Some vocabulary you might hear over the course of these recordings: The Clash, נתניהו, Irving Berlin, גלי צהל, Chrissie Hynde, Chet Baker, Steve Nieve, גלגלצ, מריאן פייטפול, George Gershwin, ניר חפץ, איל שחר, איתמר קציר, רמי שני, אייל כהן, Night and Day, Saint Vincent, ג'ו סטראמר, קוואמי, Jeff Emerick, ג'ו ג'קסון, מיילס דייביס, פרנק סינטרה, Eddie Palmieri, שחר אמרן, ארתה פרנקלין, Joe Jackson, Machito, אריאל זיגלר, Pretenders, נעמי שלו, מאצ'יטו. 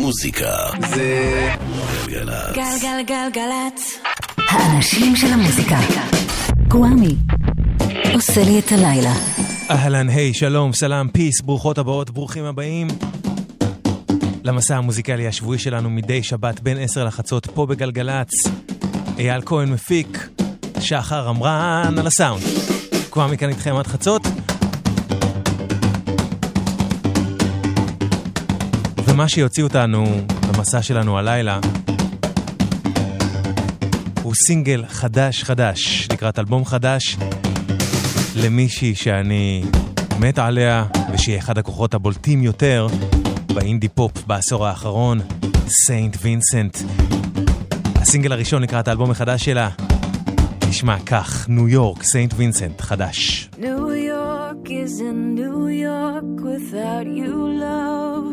מוזיקה זה גלגלצ. גלגלגלגלצ. האנשים של המוזיקה. קוואמי עושה לי את הלילה. אהלן, היי, שלום, סלאם, פיס, ברוכות הבאות, ברוכים הבאים למסע המוזיקלי השבועי שלנו מדי שבת בין 10 לחצות פה בגלגלצ. אייל כהן מפיק, שחר אמרן על הסאונד. קוואמי כאן איתכם עד חצות. ומה שיוציא אותנו במסע שלנו הלילה הוא סינגל חדש לקראת אלבום חדש למישהי שאני מת עליה ושהיא אחד הכוחות הבולטים יותר באינדי פופ בעשור האחרון, סיינט וינסנט. הסינגל הראשון לקראת האלבום החדש שלה נשמע כך, ניו יורק, סיינט וינסנט, חדש. ניו יורק is in ניו יורק without you love,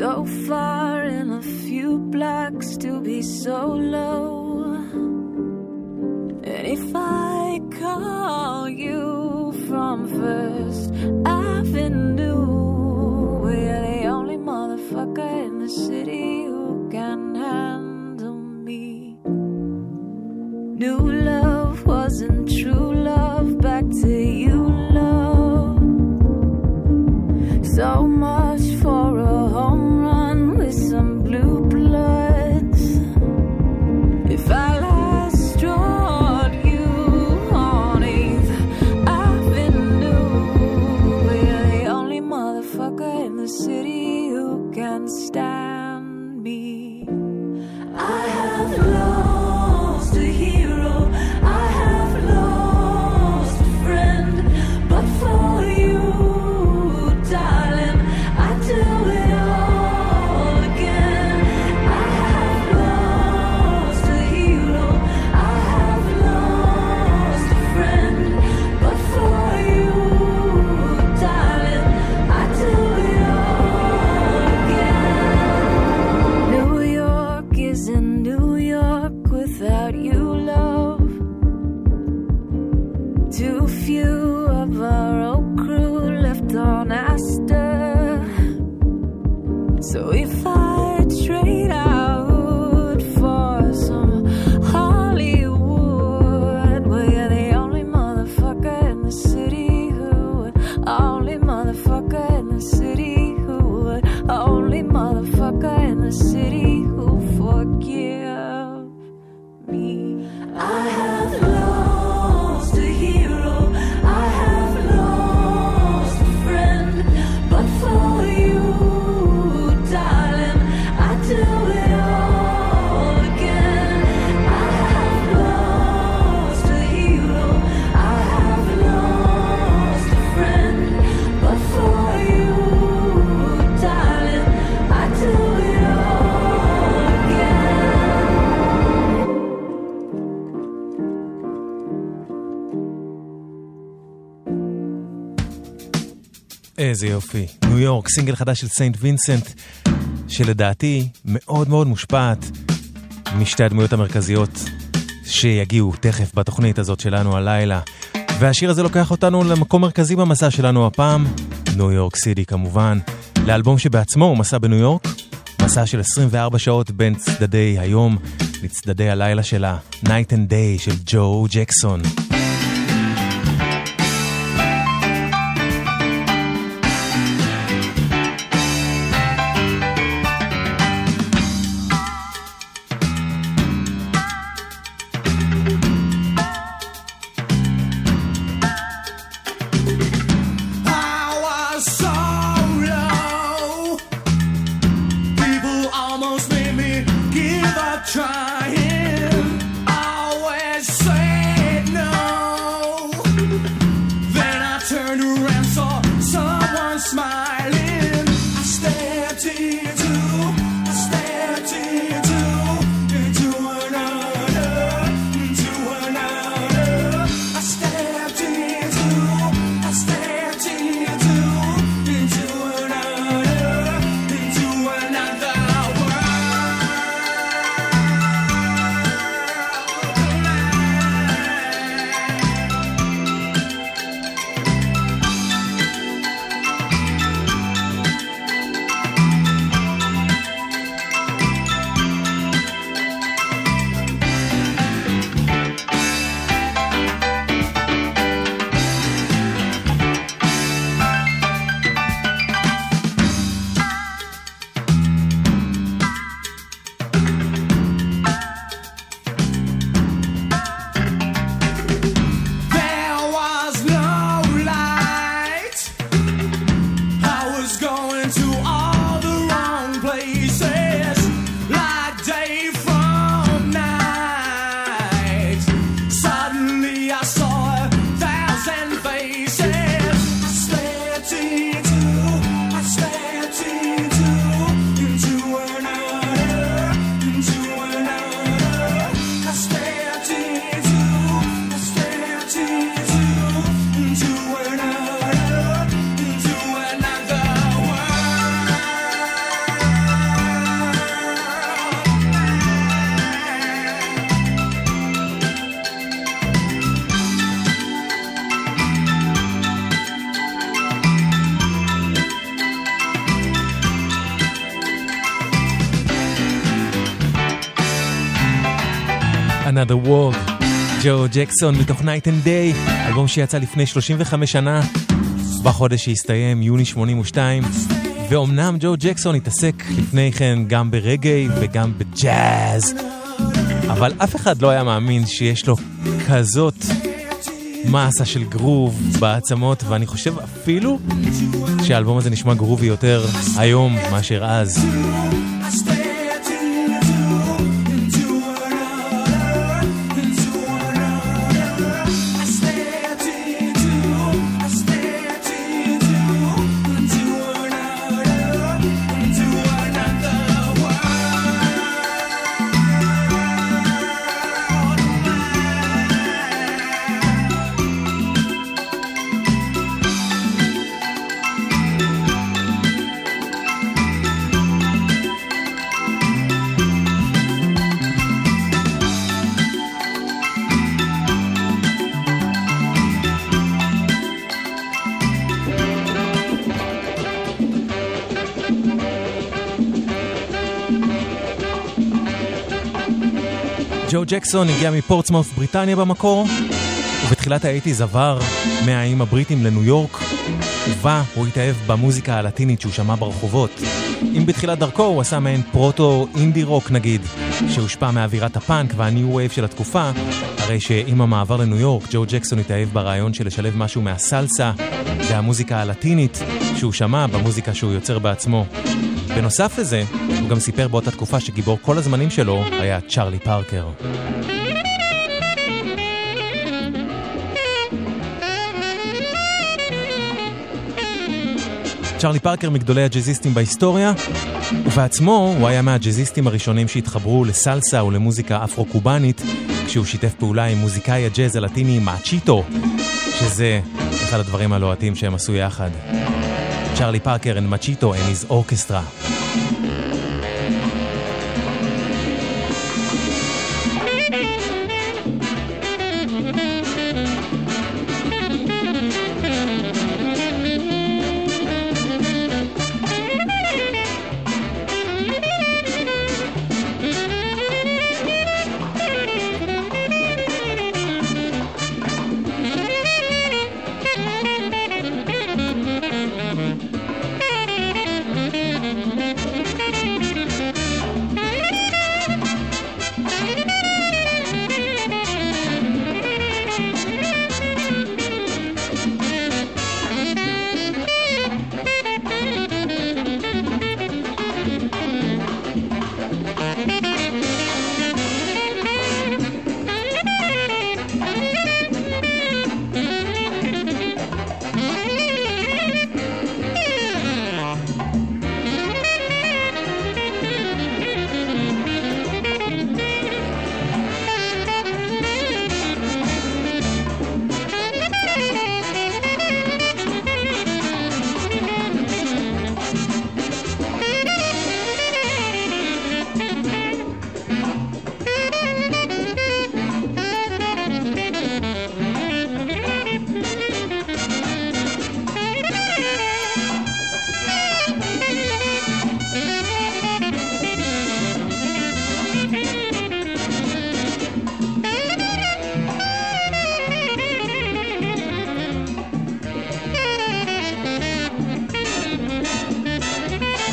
so far and a few blocks to be so low. And if I call you from First Avenue, we're the only motherfucker in the city who can handle me. New love wasn't true love, back to you love. So much for a home run with some blue bloods. If I last drawed you on Eighth Avenue, we're the only motherfucker in the city who can stand me. I have lost a hero, I have lost a friend, but for you, darling, I do it all again. I have lost a hero, I have lost a friend, but for you, darling, I do it all again. New York is in New York without you, love. Too few of our old crew left on our so if I trade out for some Hollywood, well, you're the only motherfucker in the city who would, only motherfucker in the city who would, only motherfucker in the city who forgive me. I have lost a hero, I have lost a friend, but for you, darling, I do it all again. I have lost a hero, I have lost a friend, but for you, darling, I do it all again. איזה יופי, ניו יורק, סינגל חדש של סיינט וינסנט שלדעתי מאוד מאוד מושפעת משתי הדמויות המרכזיות שיגיעו תכף בתוכנית הזאת שלנו הלילה. והשיר הזה לוקח אותנו למקום מרכזי במסע שלנו הפעם, ניו יורק סיטי כמובן, לאלבום שבעצמו הוא מסע בניו יורק, מסע של 24 שעות בין צדדי היום לצדדי הלילה שלה, Night and Day של ג'ו ג'קסון. Another World, ג'ו ג'קסון מתוך Night and Day, אלבום שיצא לפני 35 שנה, בחודש שהסתיים, יוני 82, ואומנם ג'ו ג'קסון התעסק לפני כן גם ברגי וגם בג'אז, אבל אף אחד לא היה מאמין שיש לו כזאת מסה של גרוב בעצמות, ואני חושב אפילו שהאלבום הזה נשמע גרובי יותר היום מאשר אז. ג'ו ג'קסון הגיע מפורטסמאוף, בריטניה במקור, ובתחילת ה-80s עבר מהאיים הבריטים לניו יורק, ובה הוא התאהב במוזיקה הלטינית שהוא שמע ברחובות. אם בתחילת דרכו הוא עשה מעין פרוטו אינדי רוק נגיד, שהושפע מאווירת הפאנק והניו וייב של התקופה, הרי שעם המעבר לניו יורק ג'ו ג'קסון התאהב ברעיון של לשלב משהו מהסלסה והמוזיקה הלטינית שהוא שמע במוזיקה שהוא יוצר בעצמו. בנוסף לזה, הוא גם סיפר באותה תקופה שגיבור כל הזמנים שלו היה צ'רלי פארקר. צ'רלי פארקר מגדולי הג'זיסטים בהיסטוריה, ובעצמו הוא היה מהג'זיסטים הראשונים שהתחברו לסלסה ולמוזיקה אפרו-קובנית, כשהוא שיתף פעולה עם מוזיקאי הג'אז הלטיני מאצ'יטו, שזה אחד הדברים הלוהטים שהם עשו יחד. Charlie Parker and Machito and his orchestra.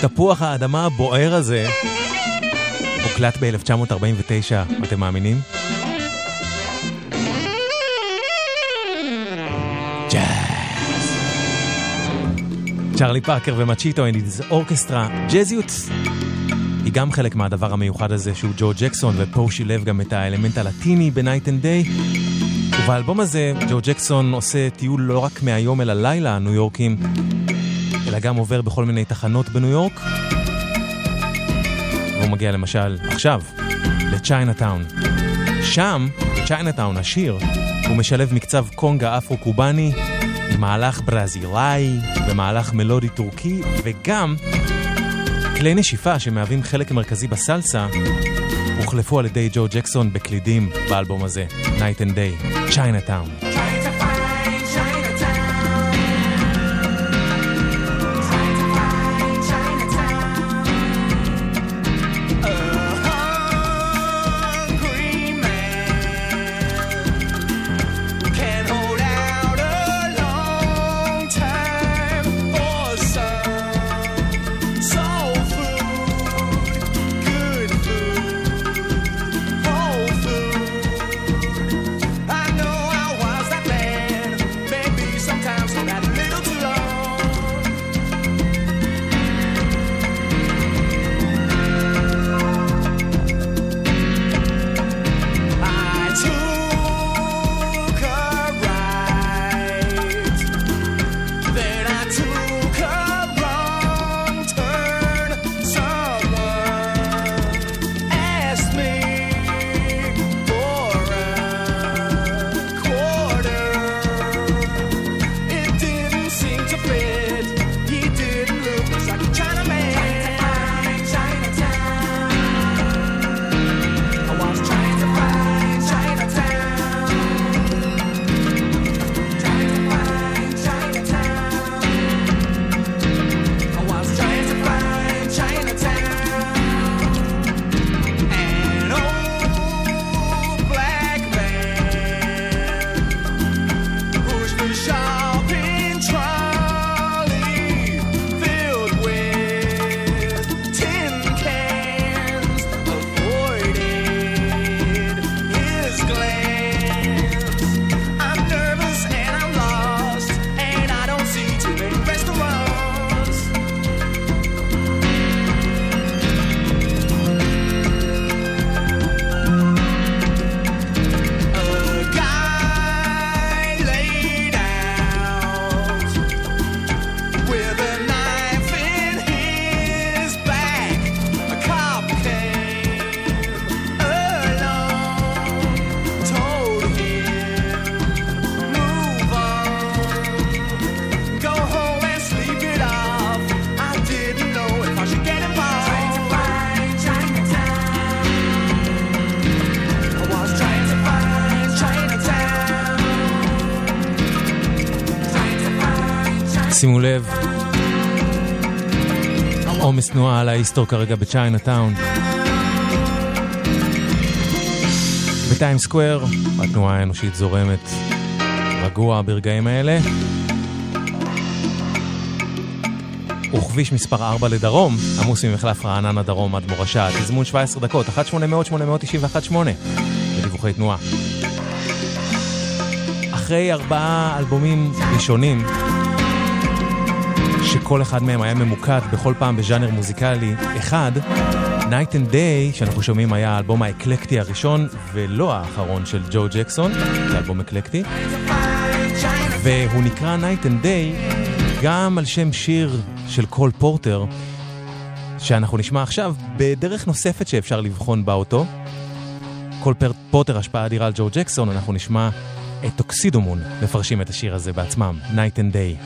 תפוח האדמה הבוער הזה הוקלט ב-1949, אתם מאמינים? ג'אז. צ'רלי פארקר ומצ'יטו אינדיז אורקסטרה. ג'זיות היא גם חלק מהדבר המיוחד הזה שהוא ג'ו ג'קסון, ופה שילב גם את האלמנט הלטיני בנייט אנד דיי. ובאלבום הזה ג'ו ג'קסון עושה טיול לא רק מהיום אל הלילה הניו יורקים, אלא גם עובר בכל מיני תחנות בניו יורק, והוא מגיע למשל עכשיו לצ'יינאטאון. שם, בצ'יינאטאון השיר, הוא משלב מקצב קונגה אפרו-קובני עם מהלך ברזילאי ומהלך מלודי טורקי, וגם כלי נשיפה שמהווים חלק מרכזי בסלסה הוחלפו על ידי ג'ו ג'קסון בקלידים באלבום הזה, Night and Day, צ'יינאטאון. שימו לב, עומס תנועה על ההיסטור כרגע בצ'יינה טאון, בטיים סקוואר, התנועה האנושית זורמת רגוע ברגעים האלה, וכביש מספר 4 לדרום, עמוס ממחלף רעננה דרום עד מורשה, תזמון 17 דקות, 1-800-891-8, בדיווחי תנועה. אחרי 4 אלבומים ראשונים, שכל אחד מהם היה ממוקד בכל פעם בז'אנר מוזיקלי אחד, Night and Day, שאנחנו שומעים, היה האלבום האקלקטי הראשון ולא האחרון של ג'ו ג'קסון, זה אלבום אקלקטי, והוא נקרא Night and Day גם על שם שיר של קול פורטר, שאנחנו נשמע עכשיו בדרך נוספת שאפשר לבחון בה אותו. קול פורטר השפעה אדירה על ג'ו ג'קסון, אנחנו נשמע את טוקסידומון, מפרשים את השיר הזה בעצמם, Night and Day.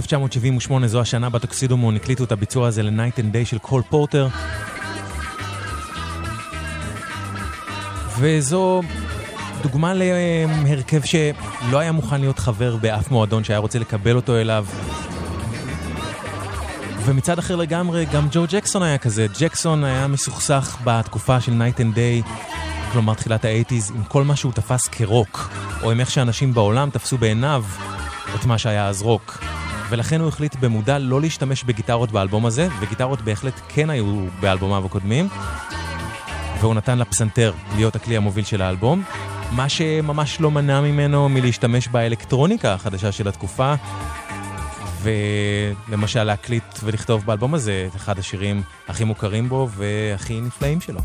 ב-1978 זו השנה בטוקסידומון הקליטו את הביצוע הזה ל-Night and Day של קול פורטר, וזו דוגמה להרכב שלא היה מוכן להיות חבר באף מועדון שהיה רוצה לקבל אותו אליו, ומצד אחר לגמרי, גם ג'ו ג'קסון היה כזה. ג'קסון היה מסוכסך בתקופה של Night and Day, כלומר תחילת ה-80s, עם כל מה שהוא תפס כרוק, או עם איך שאנשים בעולם תפסו בעיניו את מה שהיה אז רוק. ולכן הוא החליט במודע לא להשתמש בגיטרות באלבום הזה, וגיטרות בהחלט כן היו באלבומיו הקודמים, והוא נתן לפסנתר להיות הכלי המוביל של האלבום, מה שממש לא מנע ממנו מלהשתמש באלקטרוניקה החדשה של התקופה, ולמשל להקליט ולכתוב באלבום הזה את אחד השירים הכי מוכרים בו והכי נפלאים שלו.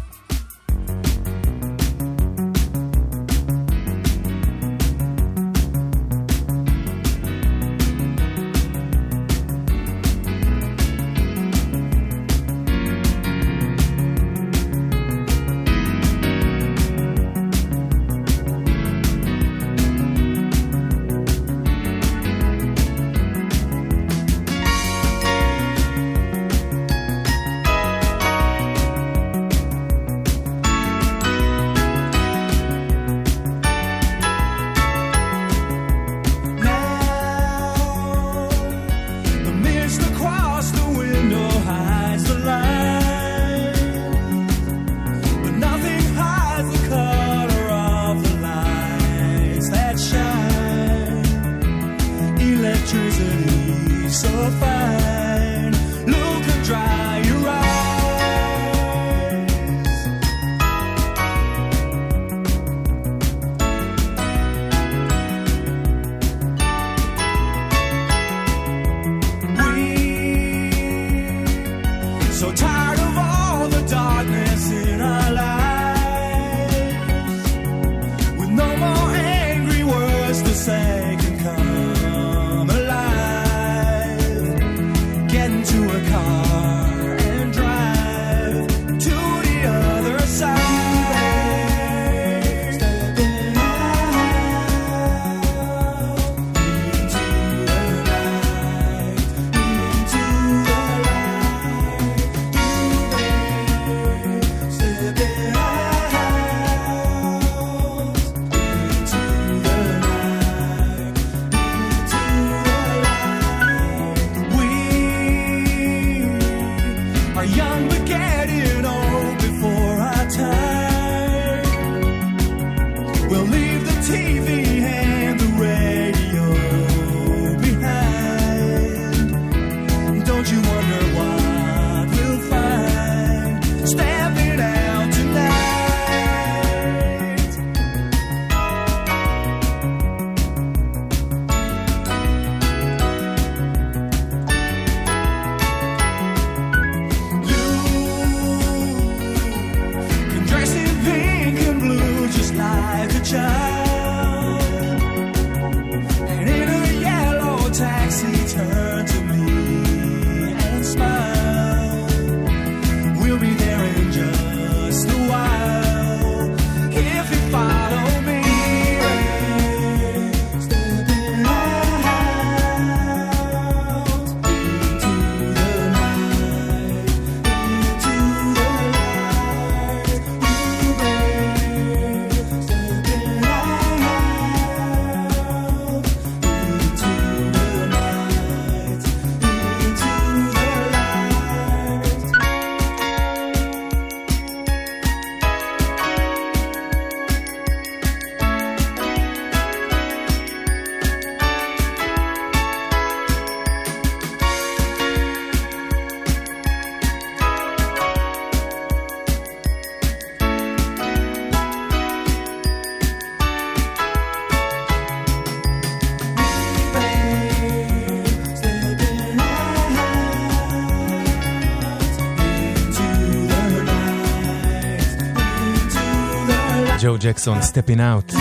ג'ו ג'קסון, Stepping Out.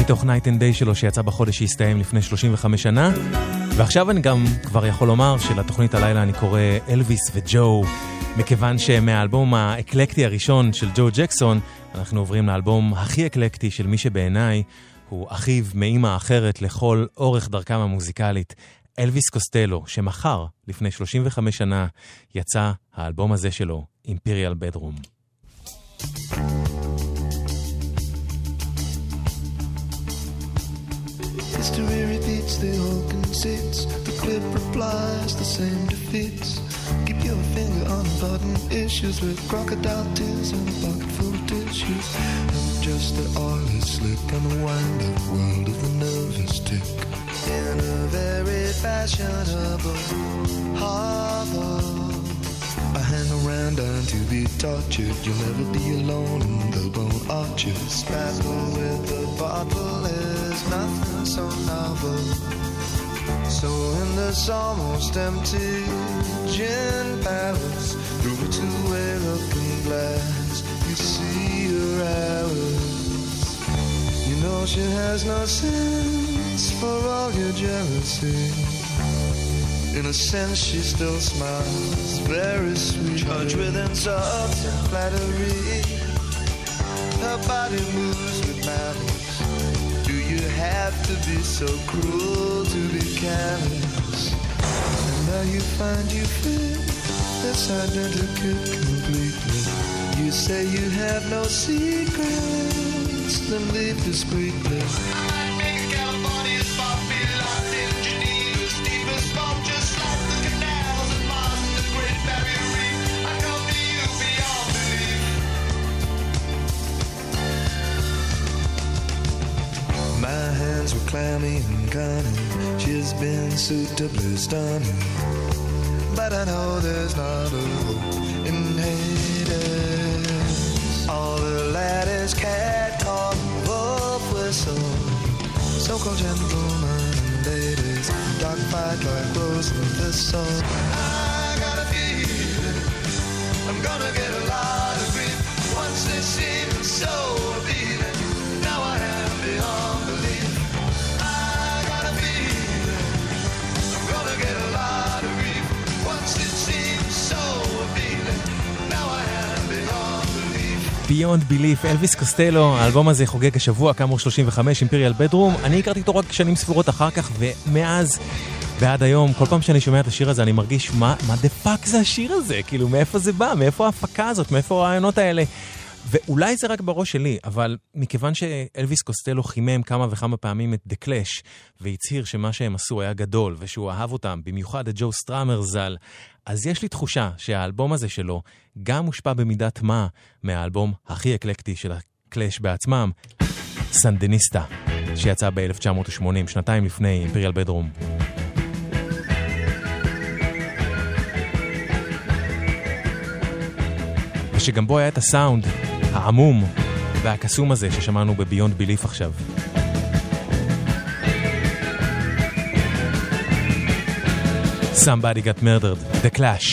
מתוך Night and Day שלו שיצא בחודש שהסתיים לפני 35 שנה. ועכשיו אני גם כבר יכול לומר שלתוכנית הלילה אני קורא אלוויס וג'ו, מכיוון שמהאלבום האקלקטי הראשון של ג'ו ג'קסון אנחנו עוברים לאלבום הכי אקלקטי של מי שבעיניי הוא אחיו מאמא אחרת לכל אורך דרכם המוזיקלית, אלוויס קוסטלו, שמחר לפני 35 שנה יצא האלבום הזה שלו, Imperial Bedroom. History repeats sits, the organ sits, the clip replies, the same defeats. Keep your finger on button issues with crocodile tears and a pocket full of tissues. Just the oily slip and the wind-up world of the nervous tick. In a very fashionable hovel, I hang around down to be tortured. You'll never be alone in the bone arches. Battle with the bottle is nothing so novel. So in this almost empty gin palace, through a two-way looking glass, you see her hours. You know she has no sense for all your jealousy. In a sense she still smiles, very sweet, charged with insults and flattery. Her body moves with malice. Do you have to be so cruel to be callous? And now you find you fit this identical completely. You say you have no secrets, then leave discreetly. I make a California spot, be lost in Geneva's deepest spot, just like the canals and Mars and the Great Barrier Reef. I come to you beyond belief. My hands were clammy and cunning. She's been suitably stunning. But I know there's not a hope in Hades. All the ladders cat call wolf whistle. So-called gentlemen and ladies, dark fight like rose and thistle. I gotta be here. I'm gonna get a lot of grief once they see me so. Beyond Belief, אלוויס קוסטלו. האלבום הזה חוגג השבוע, כאמור 35, אימפריאל בדרום. אני הכרתי אותו רק שנים ספורות אחר כך, ומאז ועד היום, כל פעם שאני שומע את השיר הזה, אני מרגיש, מה דה פאק זה השיר הזה? כאילו, מאיפה זה בא? מאיפה ההפקה הזאת? מאיפה הרעיונות האלה? ואולי זה רק בראש שלי, אבל מכיוון שאלוויס קוסטלו חימם כמה וכמה פעמים את The Clash, והצהיר שמה שהם עשו היה גדול, ושהוא אהב אותם, במיוחד את ג'ו סטראמר ז"ל, אז יש לי תחושה שהאלבום הזה שלו גם מושפע במידת מה מהאלבום הכי אקלקטי של הקלאש בעצמם, סנדניסטה, שיצא ב-1980, שנתיים לפני אימפריאל בדרום. ושגם בו היה את הסאונד העמום והקסום הזה ששמענו בביונד ביליף עכשיו. Somebody Got Murdered, The Clash.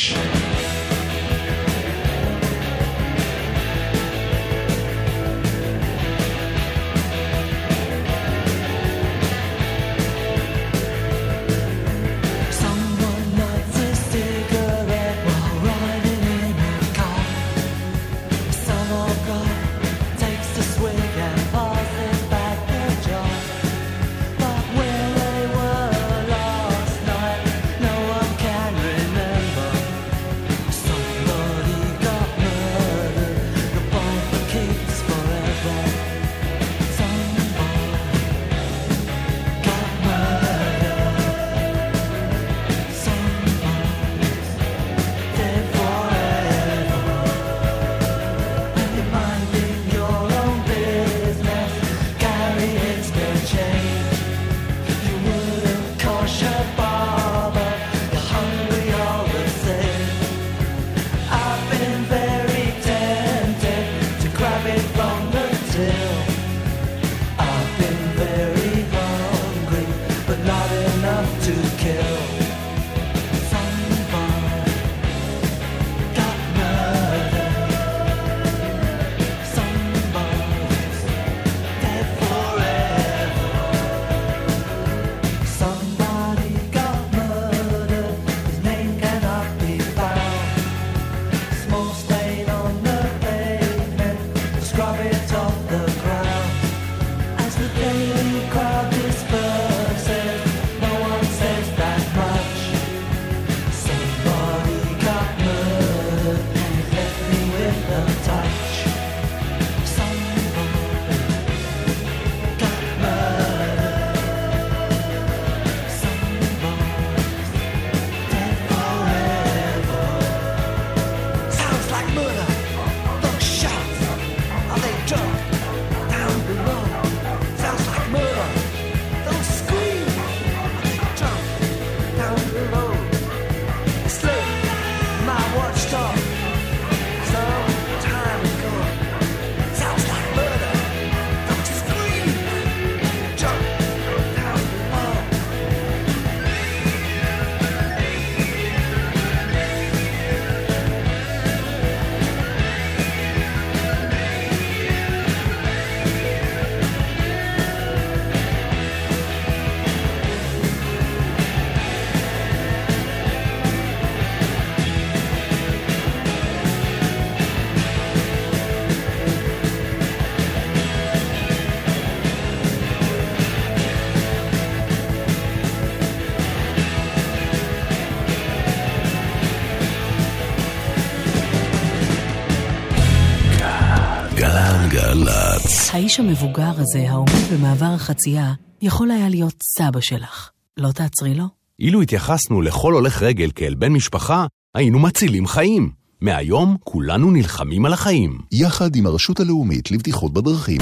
גלגלצ. האיש המבוגר הזה, העומד במעבר החצייה, יכול היה להיות סבא שלך. לא תעצרי לו? אילו התייחסנו לכל הולך רגל כאל בן משפחה, היינו מצילים חיים. מהיום כולנו נלחמים על החיים. יחד עם הרשות הלאומית לבטיחות בדרכים.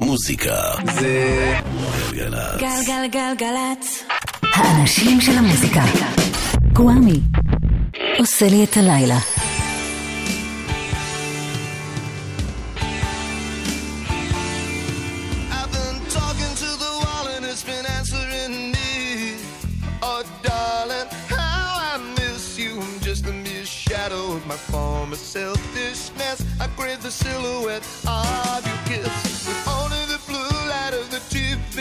מוזיקה זה גלגלצ. גלגלגלגלצ. האנשים של המוזיקה. קוואמי. עושה לי את הלילה. My former selfishness, I crave the silhouette of your kiss. With only the blue light of the TV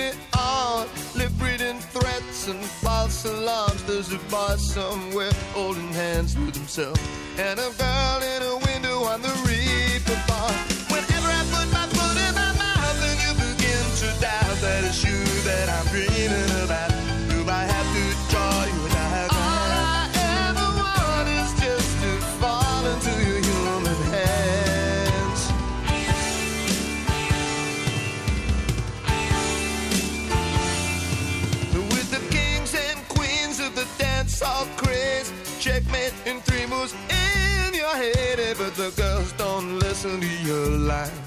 on, lip reading threats and false alarms. There's a boy somewhere holding hands with himself, and a girl in a window on the reaper bar. Whenever I put my foot in my mouth and you begin to doubt that it's you that I'm dreaming about, do I have to draw you? Checkmate in three moves in your head, but the girls don't listen to your line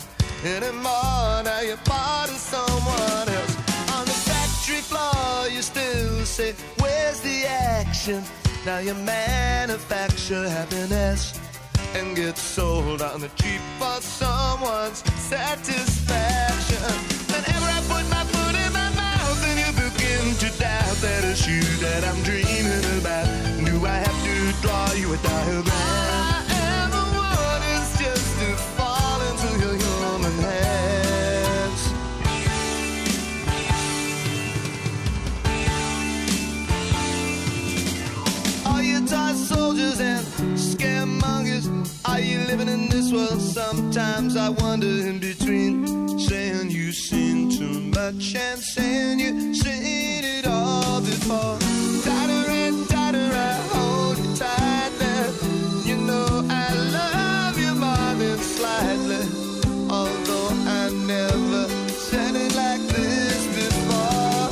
anymore. Now you're part of someone else. On the factory floor you still say, where's the action? Now you manufacture happiness and get sold on the cheap for someone's satisfaction. Whenever I put my foot in my mouth and you begin to doubt that it's you that I'm dreaming about, I have to draw you a diagram. I am the one who's just to fall into your human hands. Are you toy soldiers and scaremongers? Are you living in this world? Sometimes I wonder in between saying you seen too much and saying you seen it all before. Tighter and tighter I hold you tight there. You know I love you more than slightly, although I never said it like this before.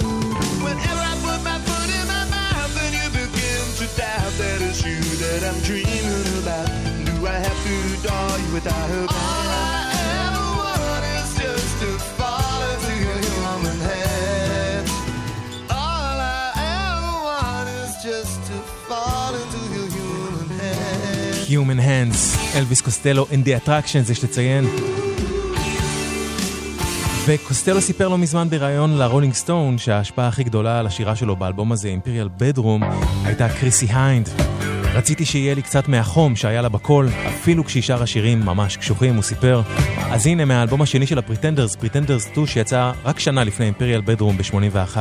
Whenever I put my foot in my mouth and you begin to doubt that it's you that I'm dreaming about, do I have to draw you without her? All I ever want is just to fall into your human hand. Human Hands, Elvis Costello and the Attractions, יש לציין. וקוסטלו סיפר לו מזמן בראיון לרולינג סטון שההשפעה הכי גדולה על השירה שלו באלבום הזה, אימפריאל בדרום, הייתה קריסי היינד. רציתי שיהיה לי קצת מהחום שהיה לה בכל, אפילו כששאר השירים ממש קשוחים, הוא סיפר. אז הנה מהאלבום השני של הפריטנדרס, פריטנדרס 2, שיצא רק שנה לפני אימפריאל בדרום ב-81.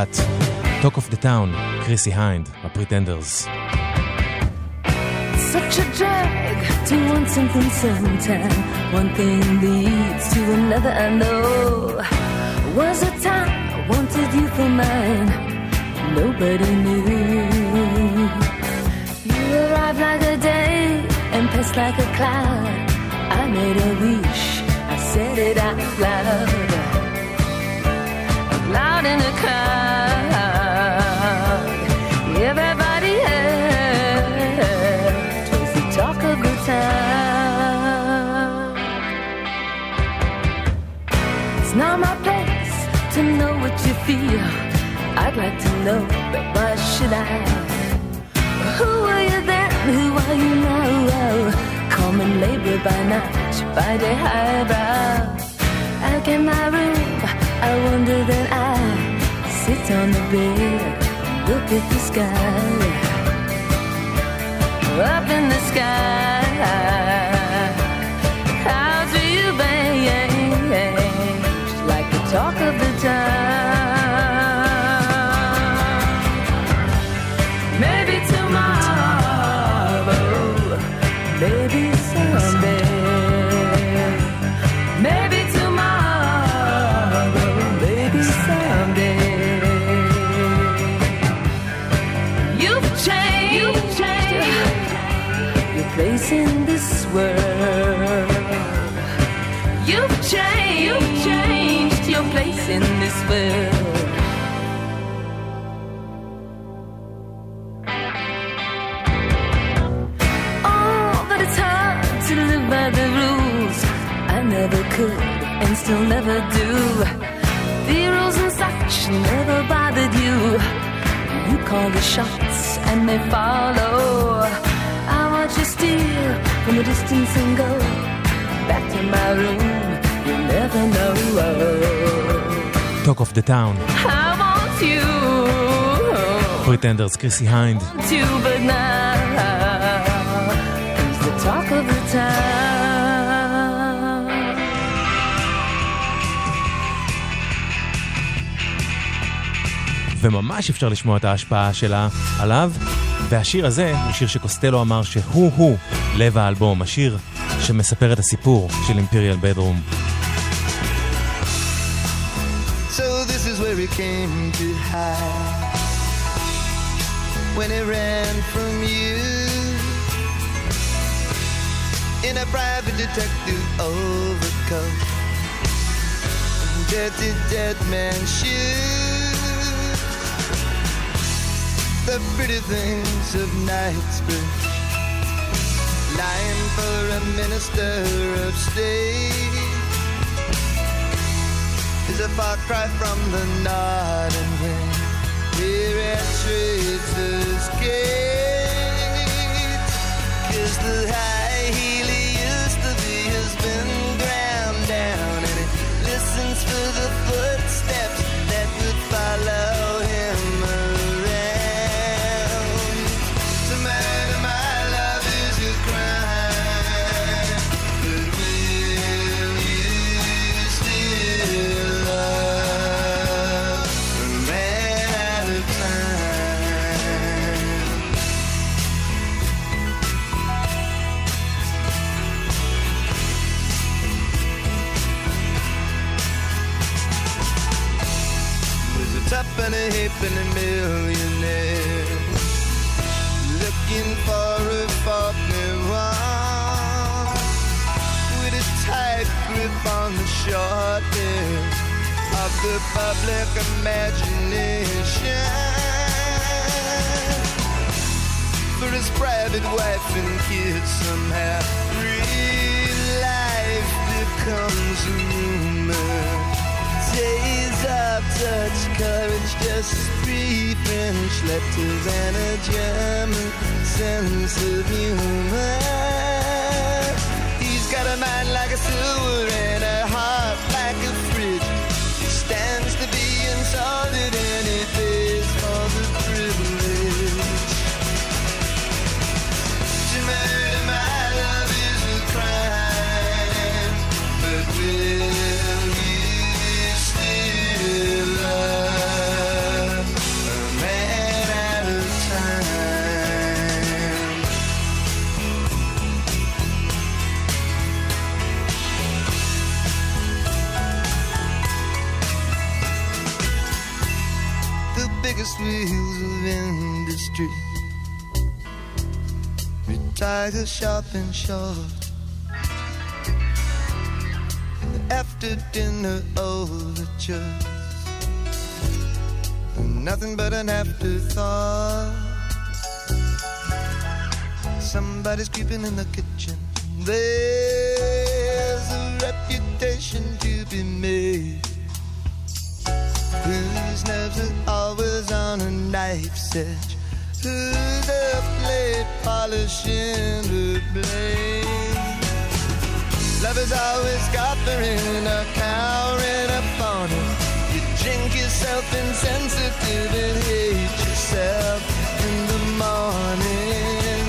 Talk of the Town, קריסי היינד, הפריטנדרס. Such a drag to want something sometime. One thing leads to another, I know. Was a time I wanted you for mine. Nobody knew. You arrived like a day and passed like a cloud. I made a wish, I said it out loud. Out loud in a crowd. Everybody heard. It's not my place to know what you feel. I'd like to know, but why should I? Who are you then? Who are you now? Common labor by night, by day highbrow. I get my room, I wonder then I sit on the bed, look at the sky. Up in the sky, clouds rearranged like the talk of the town. Maybe tomorrow, maybe someday. Maybe tomorrow, maybe someday. You've changed place in this world. You've changed your place in this world. Oh, but it's hard to live by the rules. I never could and still never do. The rules and such never bothered you. You call the shots and they follow. I watch you steal from a distance and go back to my room. You'll never know. Talk of the Town. I want you. Pretenders, Chrissie Hynde. I want you, but now it's the talk of the town. וממש אפשר לשמוע את ההשפעה שלה עליו, והשיר הזה הוא שיר שקוסטלו אמר שהוא לב האלבום, השיר שמספר את הסיפור של אימפריאל בדרום. So this is where he came to hide when he ran from you in a private detective overcoat and dirty dead man shoes. The pretty things of Knightsbridge, lying for a minister of state, is a far cry from the nodding wind here at Traitors' Gate. 'Cause the high heel he used to be has been ground down, and he listens for the footsteps that would follow him. A millionaire looking for a partner one with a tight grip on the short end of the public imagination. For his private wife and kids somehow real life becomes a rumor. Days of touch, courage, just 3 French letters and a German sense of humor. He's got a mind like a sewer and a heart like a fridge. He stands to be insulted and he pays for the privilege. To murder my love is a crime, but will you? Wheels of industry, retired sharp and short, and after dinner overtures, nothing but an afterthought. Somebody's creeping in the kitchen. There's a reputation to be made. Whose nerves are always on a knife's edge? Who's up late polishing her blade? Love is always scoffing, a cowering upon it. You drink yourself insensitive and hate yourself in the morning.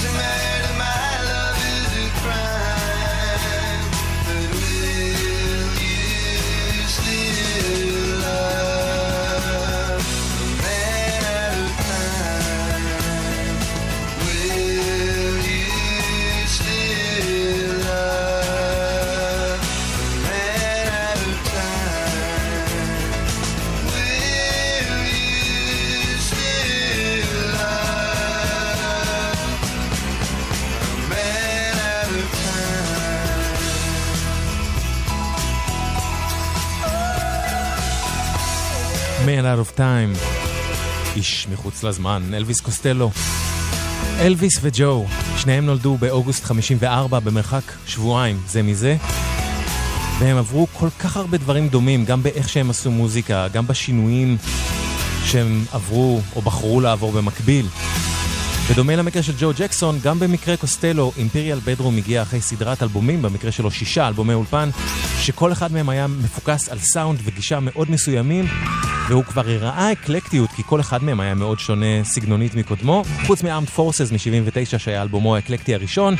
To murder my love is a crime. Man Out of Time, איש מחוץ לזמן, אלוויס קוסטלו. אלוויס וג'ו, שניהם נולדו באוגוסט 54 במרחק שבועיים זה מזה, והם עברו כל כך הרבה דברים דומים, גם באיך שהם עשו מוזיקה, גם בשינויים שהם עברו או בחרו לעבור במקביל. בדומה למקרה של ג'ו ג'קסון, גם במקרה קוסטלו, אימפריאל בדרום הגיע אחרי סדרת אלבומים, במקרה שלו 6 אלבומי אולפן, שכל אחד מהם היה מפוקס על סאונד וגישה מאוד מסוימים, והוא כבר הראה אקלקטיות, כי כל אחד מהם היה מאוד שונה סגנונית מקודמו, חוץ מ-Armed Forces מ-79 שהיה אלבומו האקלקטי הראשון,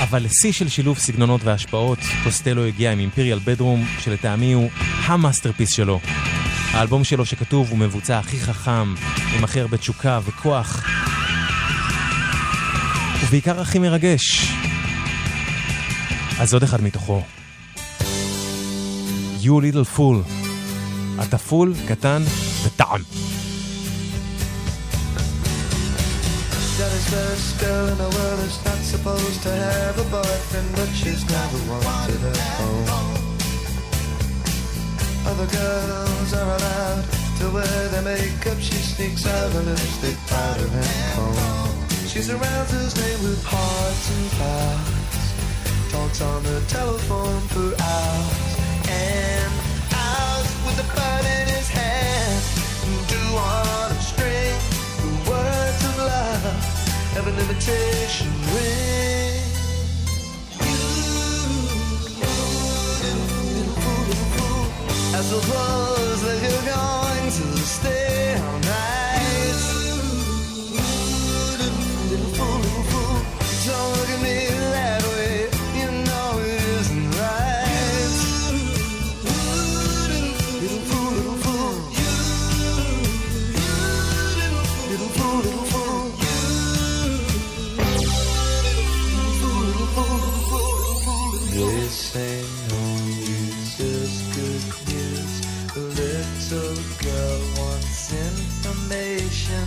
אבל לשיא של שילוב סגנונות והשפעות, קוסטלו הגיע עם אימפריאל בדרום, שלטעמי הוא המאסטרפיס שלו. האלבום שלו שכתוב הוא מבוצע הכי חכם, עם הכי הרבה תשוקה וכוח, ובעיקר הכי מרגש. אז עוד אחד מתוכו. You little fool. אתה פול, קטן וטעם. That is there is still in a world that's not supposed to have a boyfriend, but she's never wanted at home. Other girls are allowed to wear their makeup. She sneaks out her lipstick powder and comb. She surrounds his name with hearts and flowers. Talks on the telephone for hours and with a bird in his hand, and drew on a string the words of love of an imitation ring. You little fool, little fool, I suppose that you're going to stay all night. You little fool, little fool, don't look at me that way. You know it isn't right. Say no news, just good news. A little girl wants information.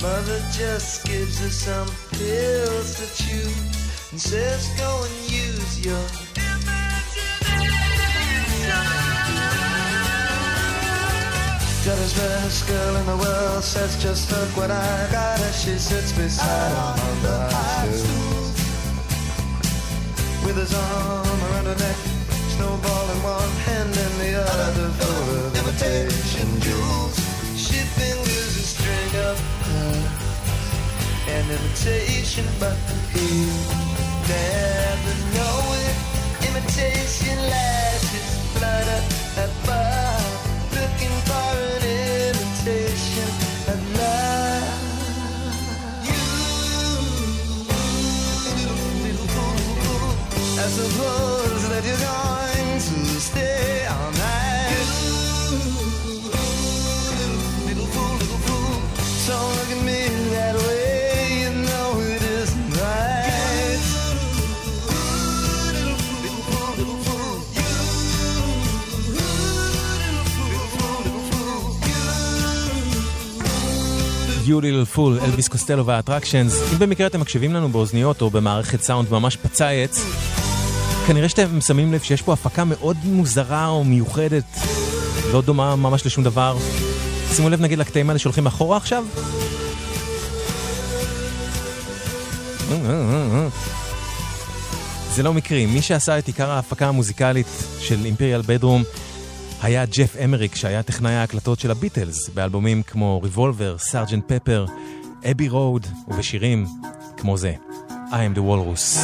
Mother just gives her some pills to chew and says go and use your imagination. Got this best girl in the world, says just look what I got. As she sits beside her on the high stool with his arm around her neck, snowball in one hand and the other full of imitation jewels. She fingers a string of pearls, an imitation buckle. Never know it, imitation lashes flutter at bar, looking for an imitation of love. I suppose that you're going to stay all night. You little fool, little fool, don't look at me that way. You know it isn't right. You little fool, little fool, you little fool, little fool, you little fool. אלוויס קוסטלו והאטרקשנס. אם במקרה אתם מקשיבים לנו באוזניות או במערכת סאונד ממש פצייץ, כנראה שאתם שמים לב שיש פה הפקה מאוד מוזרה או מיוחדת, לא דומה ממש לשום דבר. שימו לב נגיד לקטעים האלה שהולכים אחורה עכשיו. זה לא מקרי, מי שעשה את עיקר ההפקה המוזיקלית של אימפריאל בדרום היה ג'ף אמריק, שהיה טכנאי ההקלטות של הביטלס, באלבומים כמו ריבולבר, סארג'נט פפר, אבי רוד, ובשירים כמו זה, I am the Walrus.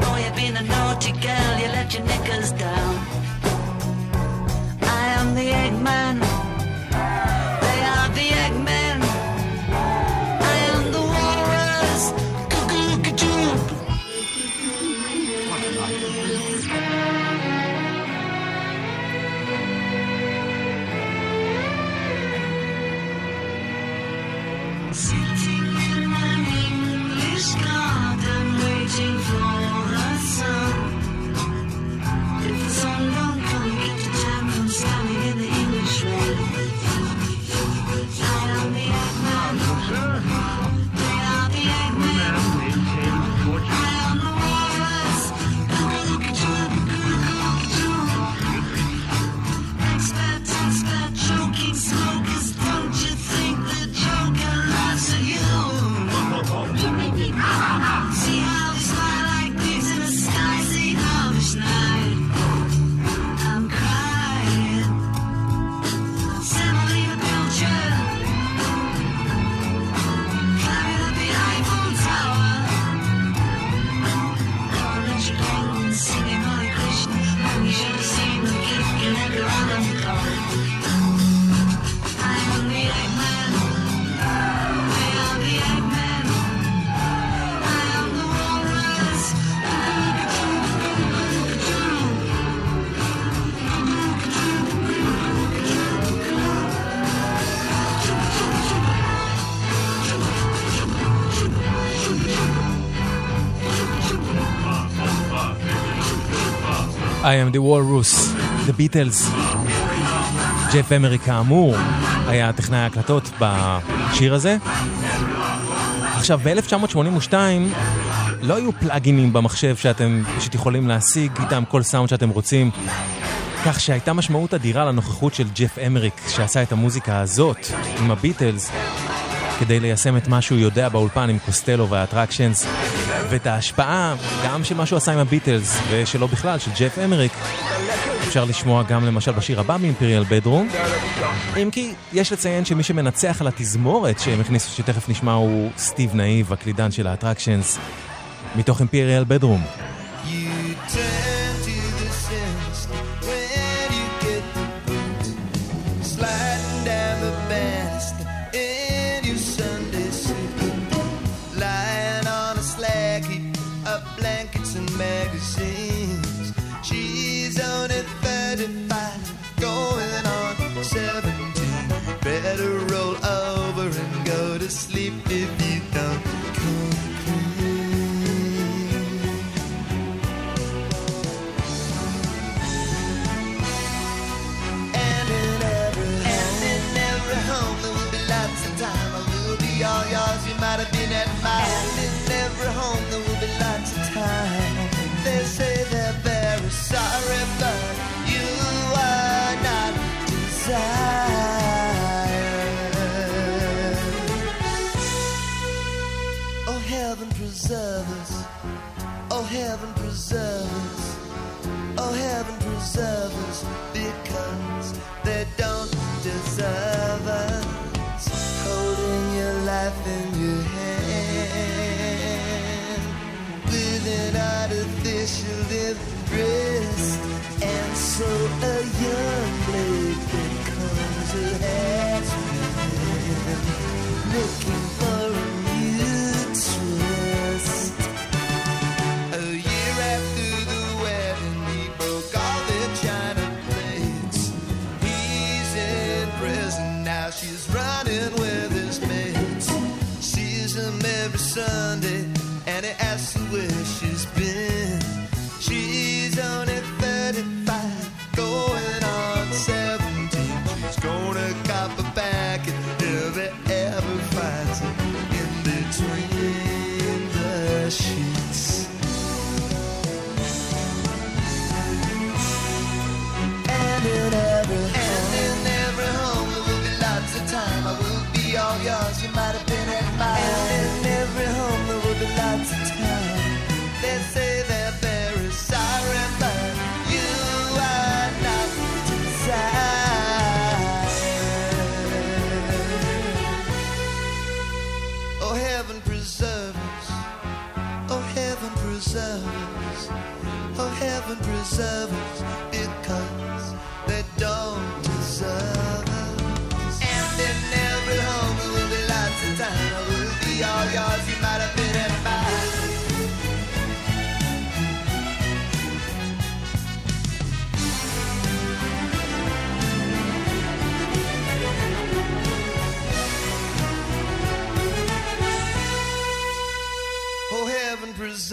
Boy, you've been a naughty girl, you let your knickers down. I am the Eggman. They are the Eggmen. I am the Walrus. Cook-a-look-a-jump. What a night. Sitting in my English garden, waiting for I am the Walrus, The Beatles. ג'ף אמריק כאמור היה טכנאי ההקלטות בשיר הזה. עכשיו, ב-1982 לא היו פלאגינים במחשב שתיכולים להשיג איתם כל סאונד שאתם רוצים, כך שהייתה משמעות אדירה לנוכחות של ג'ף אמריק שעשה את המוזיקה הזאת עם הביטלס כדי ליישם את מה שהוא יודע באולפן עם קוסטלו והאטרקשנס, ואת ההשפעה גם של מה שהוא עשה עם הביטלס ושלו בכלל, של ג'ף אמריק, אפשר לשמוע גם למשל בשיר הבא מאימפריאל בדרום. אם כי יש לציין שמי שמנצח על התזמורת שהם הכניסו שתכף נשמע הוא סטיב נאיב, הקלידן של האטרקשנס, מתוך אימפריאל בדרום. Back and never ever finds it.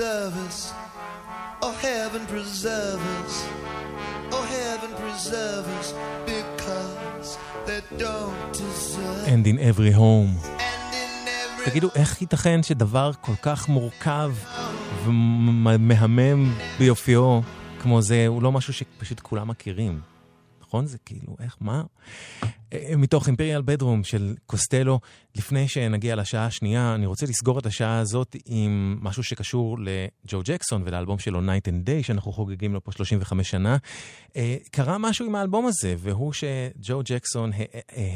preserve us. Oh, heaven preserve us. Oh, heaven preserve us. Because they don't deserve. And in every home. תגידו, איך ייתכן שדבר כל כך מורכב ומהמם ביופיו כמו זה, הוא לא משהו שפשוט כולם מכירים. נכון? זה כאילו, איך, מה? מתוך אימפריאל בדרום של קוסטלו, לפני שנגיע לשעה השנייה, אני רוצה לסגור את השעה הזאת עם משהו שקשור לג'ו ג'קסון ולאלבום שלו Night and Day, שאנחנו חוגגים לו פה 35 שנה. קרה משהו עם האלבום הזה, והוא שג'ו ג'קסון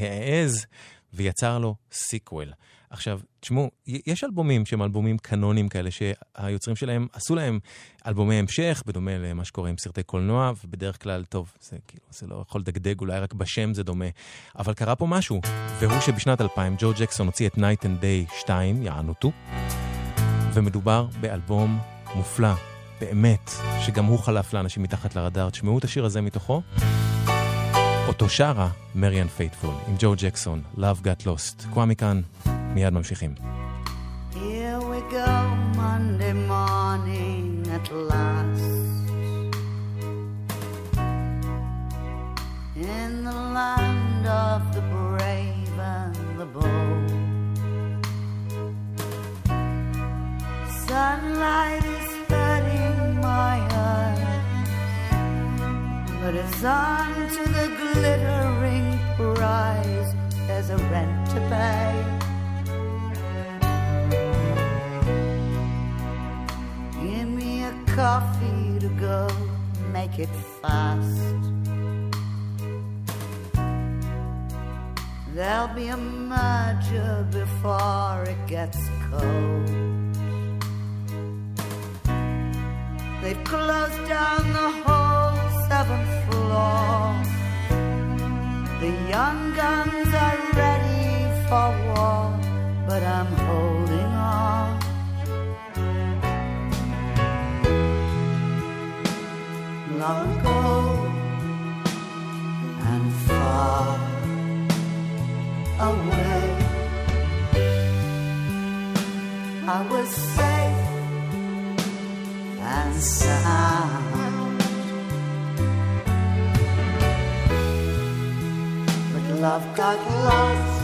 העז ויצר לו סיקוול. עכשיו, תשמעו, יש אלבומים שהם אלבומים קנונים כאלה שהיוצרים שלהם עשו להם אלבומי המשך, בדומה למה שקורה עם סרטי קולנוע, ובדרך כלל, טוב, זה כאילו, זה לא יכול לדגדג, אולי רק בשם זה דומה. אבל קרה פה משהו, והוא שבשנת 2000 ג'ו ג'קסון הוציא את Night and Day 2, יענותו, ומדובר באלבום מופלא, באמת, שגם הוא חלף לאנשים מתחת לרדאר. תשמעו את השיר הזה מתוכו. אותו שרה, מריאן פייטפול, עם ג'ו ג'קסון, Love Got Lost. קוואמי כאן, מיד ממשיכים. Here we go, Monday morning at last. In the land of the brave and the bold. Sunlight is flooding my eyes. But it's on to the glittering prize. There's a rent to pay. Give me a coffee to go, make it fast. There'll be a merger before it gets cold. They've closed down the whole 7th floor. The young guns are ready for war, but I'm holding on. Long ago and far away, I was safe and sound, but love got lost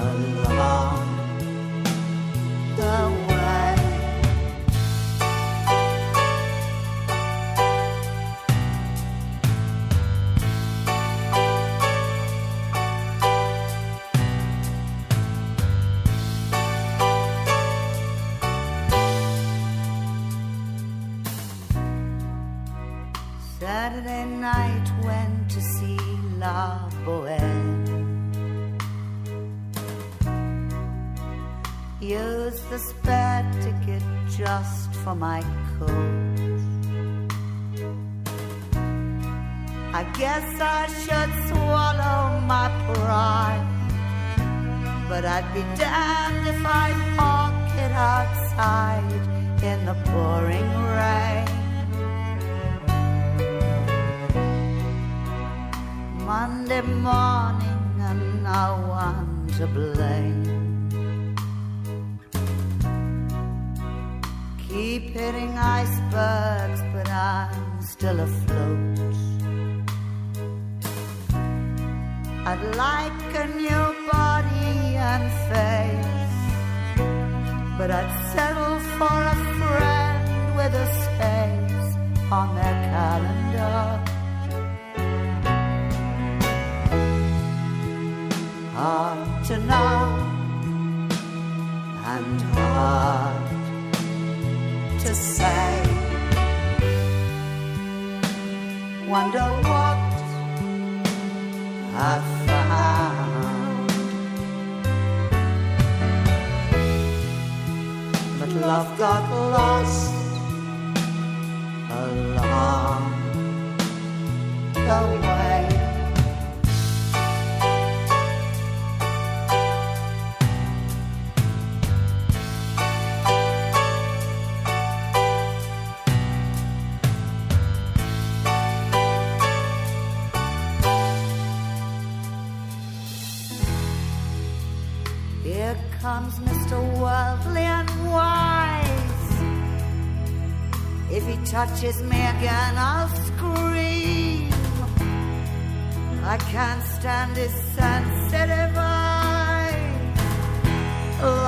along the way. Saturday night went to see La Boheme. Used the spare ticket just for my coat. I guess I should swallow my pride, but I'd be damned if I park it outside in the pouring rain. Monday morning and no one to blame. Keep hitting icebergs, but I'm still afloat. I'd like a new body and face, but I'd settle for a friend with a space on their calendar. Hard to know and hard to say. Wonder what I found, but love got lost along the way. Here comes Mr. Worldly and Wise, he touches me again, I'll scream. I can't stand his sensitive eyes,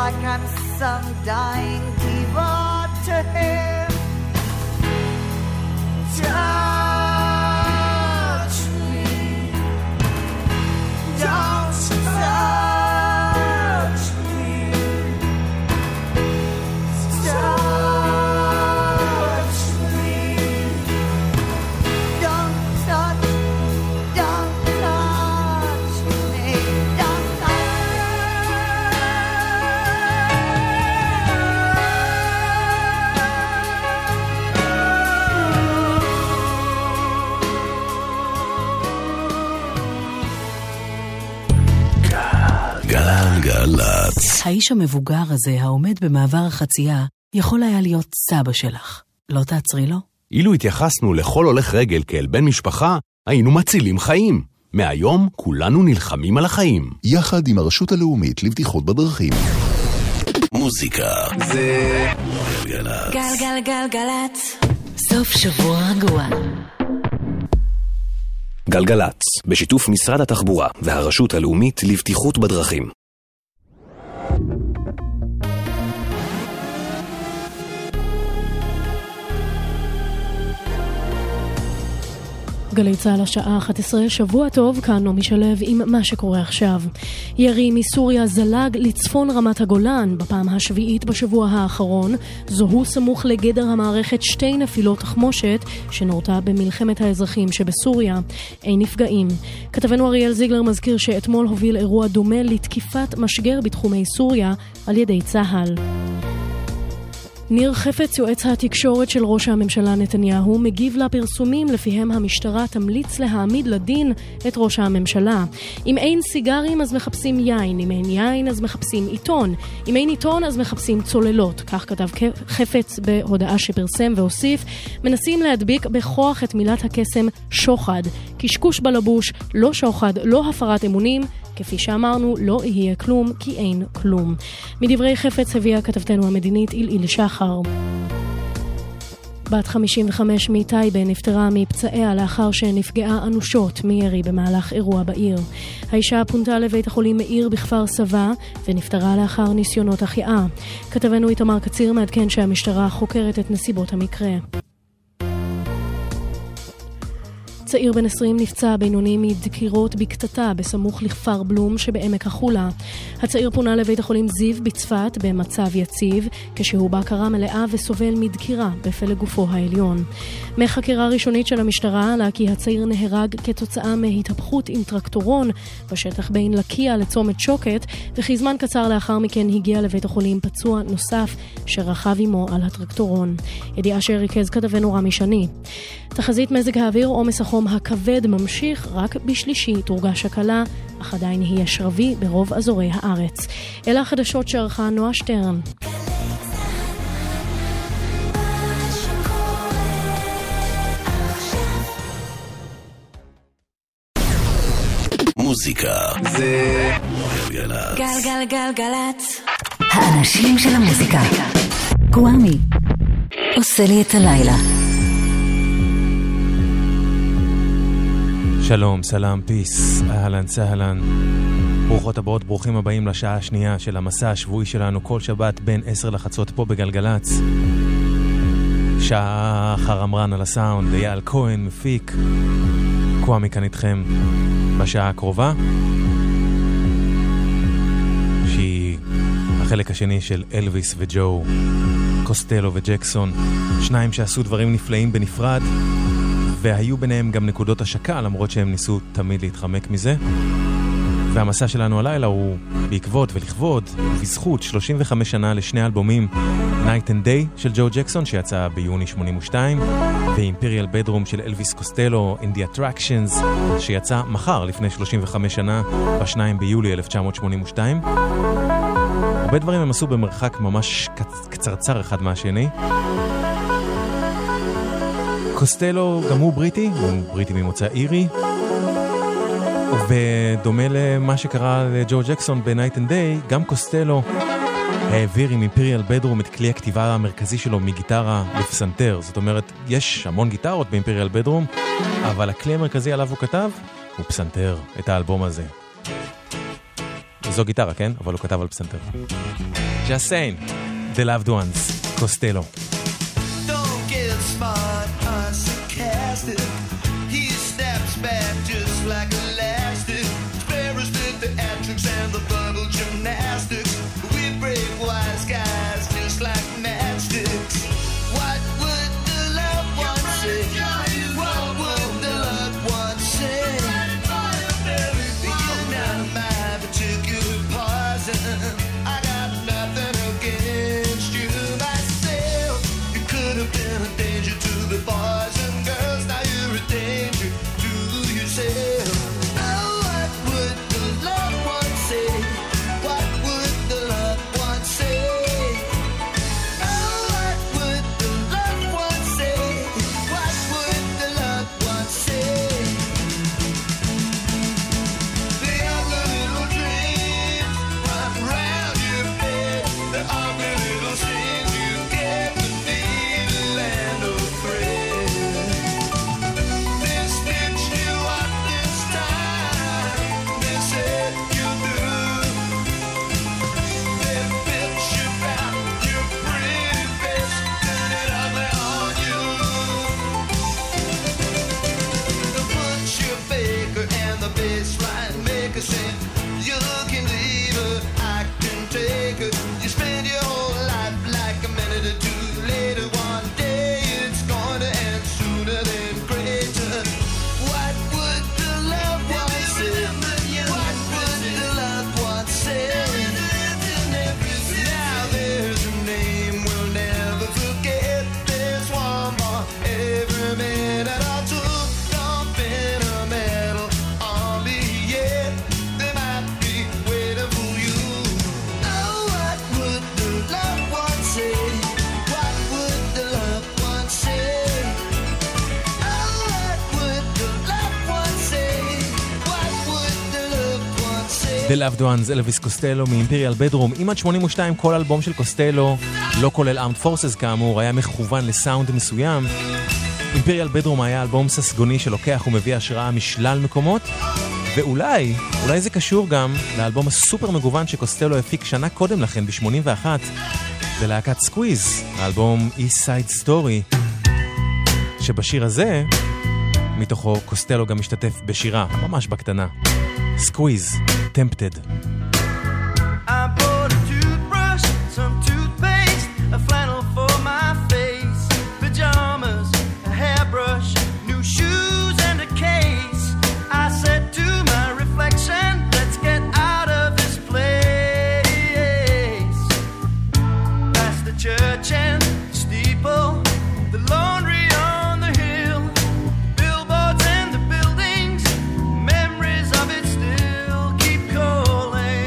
like I'm some dying diva to him. Touch me, don't touch me, touch me, don't touch me, don't touch me. גלגלצ. האיש המבוגר הזה העומד במעבר החצייה יכול היה להיות סבא שלך. לא תעצרי לו? אילו התייחסנו לכל הולך רגל כאל בן משפחה, היינו מצילים חיים. מהיום כולנו נלחמים על החיים. יחד עם הרשות הלאומית לבטיחות בדרכים. מוזיקה זה גלגלצ. גלגלגלגלצ. סוף שבוע רגוע. גלגלצ, בשיתוף משרד התחבורה והרשות הלאומית לבטיחות בדרכים. גלי צהל השעה 11, שבוע טוב, כאן נעמי שלו עם מה שקורה עכשיו. ירי מסוריה זלג לצפון רמת הגולן בפעם השביעית בשבוע האחרון, זוהו סמוך לגדר המערכת שתי נפילות תחמושת שנורתה במלחמת האזרחים שבסוריה. אין נפגעים. כתבנו אריאל זיגלר מזכיר שאתמול הוביל אירוע דומה לתקיפת משגר בתחומי סוריה על ידי צהל. ניר חפץ, יועץ התקשורת של ראש הממשלה נתניהו, מגיב לפרסומים לפיהם המשטרה תמליץ להעמיד לדין את ראש הממשלה. אם אין סיגרים אז מחפשים יין, אם אין יין אז מחפשים עיתון, אם אין עיתון אז מחפשים צוללות. כך כתב חפץ בהודעה שפרסם והוסיף, מנסים להדביק בכוח את מילת הקסם שוחד. קשקוש בלבוש, לא שוחד, לא הפרת אמונים, כפי שאמרנו, לא יהיה כלום כי אין כלום. מדברי חפץ הביאה כתבתנו המדינית איל שחר. בת 55 מטייבה נפטרה מפצעיה לאחר שנפגעה אנושות מירי במהלך אירוע בעיר. האישה פונתה לבית החולים מאיר בכפר סבא ונפטרה לאחר ניסיונות החייאה. כתבנו איתמר קציר מעדכן שהמשטרה חוקרת את נסיבות המקרה. צעיר בן 20 נפצע בינוני מדקירות בקטטה בסמוך לכפר בלום שבעמק החולה. הצעיר פונה לבית החולים זיו בצפת במצב יציב, כשהוא בהכרה מלאה וסובל מדקירה בפלג גופו העליון. מחקירה ראשונית של המשטרה עלה כי הצעיר נהרג כתוצאה מהתהפכות עם טרקטורון בשטח בין לקיה לצומת שוקת, וכי זמן קצר לאחר מכן הגיע לבית החולים פצוע נוסף שרכב עמו על הטרקטורון. ידיעה שריכז כתבנו רמי שני. תחזית מזג האוויר, עומס החום הכבד ממשיך, רק בשלישי תורגש הקלה, אך עדיין יהיה שרבי ברוב אזורי הארץ. אלה החדשות שערכה נועה שטרן. מוזיקה זה גלגלצ. גלגלגלגלצ. האנשים של המוזיקה. קוואמי עושה לי את הלילה. שלום, סלאם, פיס, אהלן, סהלן. ברוכות הבאות, ברוכים הבאים לשעה השנייה של המסע השבועי שלנו כל שבת בין 10 לחצות פה בגלגלצ. שעה חרמרן על הסאונד, אייל כהן, מפיק. קוואמי כאן איתכם בשעה הקרובה, שהיא החלק השני של אלוויס וג'ו, קוסטלו וג'קסון, שניים שעשו דברים נפלאים בנפרד, והיו ביניהם גם נקודות השקה, למרות שהם ניסו תמיד להתחמק מזה. והמסע שלנו הלילה הוא בעקבות ולכבוד, בזכות 35 שנה לשני אלבומים, Night and Day של ג'ו ג'קסון, שיצא ביוני 82, ואימפריאל בדרום של אלוויס קוסטלו, In the Attractions, שיצא מחר לפני 35 שנה, ב-2 ביולי 1982. הרבה דברים הם עשו במרחק ממש קצרצר אחד מהשני. קוסטלו, גם הוא בריטי ממוצא אירי, ובדומה למה שקרה לג'ו ג'קסון ב-Night and Day, גם קוסטלו העביר עם אימפריאל בדרום את כלי הכתיבה המרכזי שלו מגיטרה לפסנתר. זאת אומרת, יש המון גיטרות באימפריאל בדרום, אבל הכלי המרכזי עליו הוא כתב, הוא פסנתר, את האלבום הזה. זו גיטרה, כן? אבל הוא כתב על פסנתר. Just saying, The Loved Ones, קוסטלו. Don't get smart, unsarcastic. He snaps back just like elastic. Sparrows did the antics and the bubble gymnastics. We break wise guys just like matchsticks. What would the loved ones say? What would the loved ones say? You're not mine, but you could poison. The Loved Ones, אלוויס קוסטלו מאימפריאל בדרום. עם עד 82 כל אלבום של קוסטלו, לא כולל Armed Forces כאמור, היה מכוון לסאונד מסוים. אימפריאל בדרום היה אלבום ססגוני שלוקח ומביא השראה משלל מקומות, ואולי, זה קשור גם לאלבום הסופר מגוון שקוסטלו הפיק שנה קודם לכן, ב-81, בלהקת Squeeze, האלבום East Side Story, שבשיר הזה, מתוכו קוסטלו גם משתתף בשירה, ממש בקטנה. Squeeze, Tempted. I bought a toothbrush, some toothpaste, a flannel for my face, pajamas, a hairbrush, new shoes and a case. I said to my reflection, let's get out of this place. Past the church and the steeple, the laundry on the hill, billboards and the buildings, memories of it. Still keep calling.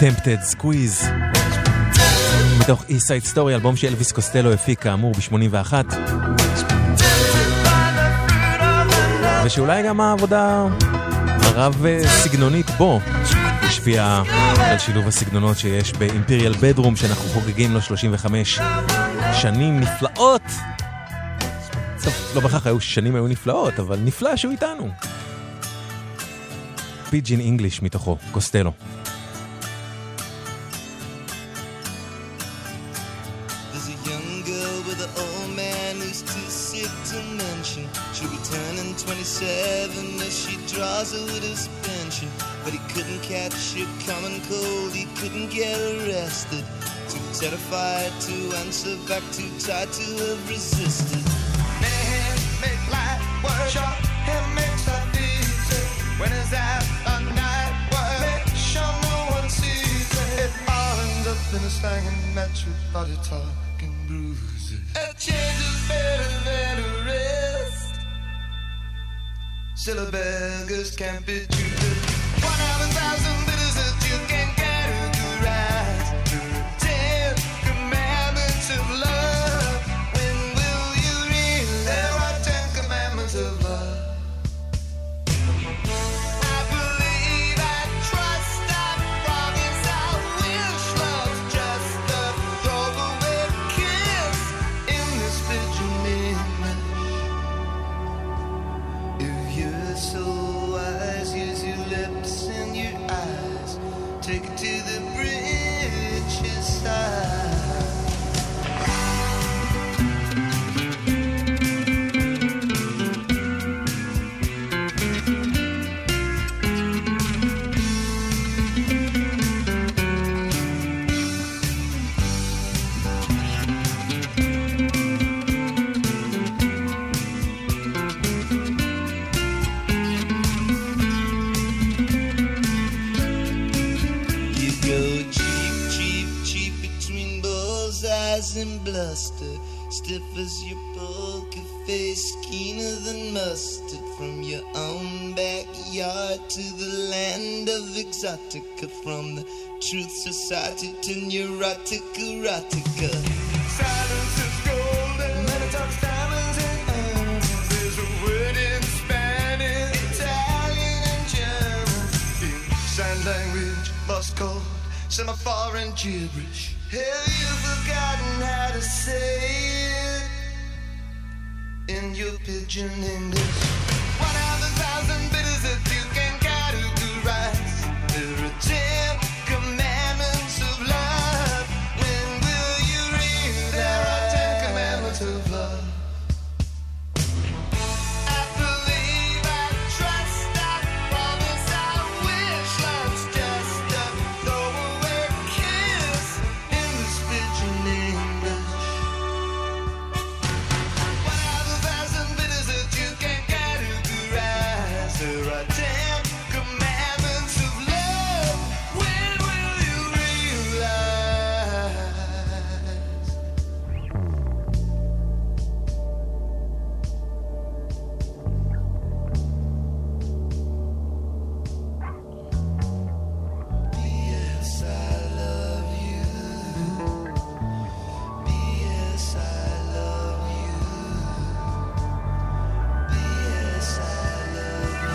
Tempted Squeeze מתוך East Side Story, אלבום שאלוויס קוסטלו הפיק כאמור ב-81 ושאולי גם העבודה הרב סגנונית בו השפיעה על שילוב הסגנונות שיש באימפריאל בדרום שאנחנו חוגגים לו 35 שנים נפלאות. טוב, לא בכך היו שנים היו נפלאות, אבל נפלא שהוא איתנו. פיג'ין אינגליש מתוכו, קוסטלו. Terrified to answer back, too tired to have resisted. Man make light work, sure him makes a easy. When is that a night work? Make sure no one sees it. It all ends up in a slanging match with body talk and bruises. A change is better than a rest. Still a beggars can't be treated. 1,000 litters that you can categorize. Bluster, stiff as your poker face, keener than mustard. From your own backyard to the land of exotica, from the truth society to neurotic erotica. Silence is golden, many times diamonds and onions. There's a word in Spanish, Italian and German. In sign language, lost code, semi-foreign gibberish. Have you forgotten how to say it in your pigeon English? 1,000 bitters that you can categorize. There are 10 commandments of love. When will you realize there are 10 commandments of love? I believe, I trust, I promise, I wish. Love's just a throwaway kiss in this pigeon English. 1,000 bitters that you can categorize. There are 10 commandments of love. When will you realize? Yes, I love you. Yes, I love you. Yes, I love you.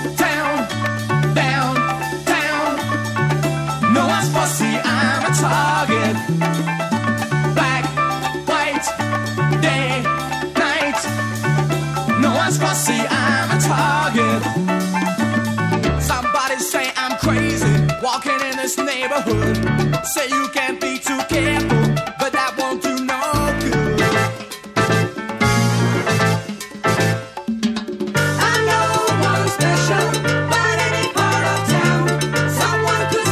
Uptown, downtown. No one's fussy, I'm a target. Black, white, day, night. No one's fussy, I'm a target. Somebody say I'm crazy, walking in this neighborhood. Say you can't be too careful, but that won't do no good. I know one special, but any part of town, someone could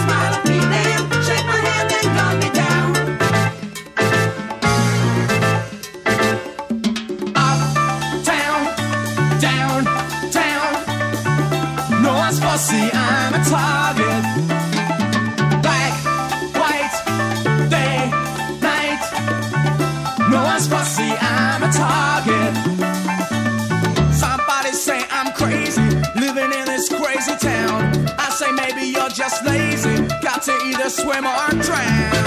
see I'm a target. Black, white, day, night. No one's fussy, I'm a target. Somebody say I'm crazy, living in this crazy town. I say maybe you're just lazy, got to either swim or drown.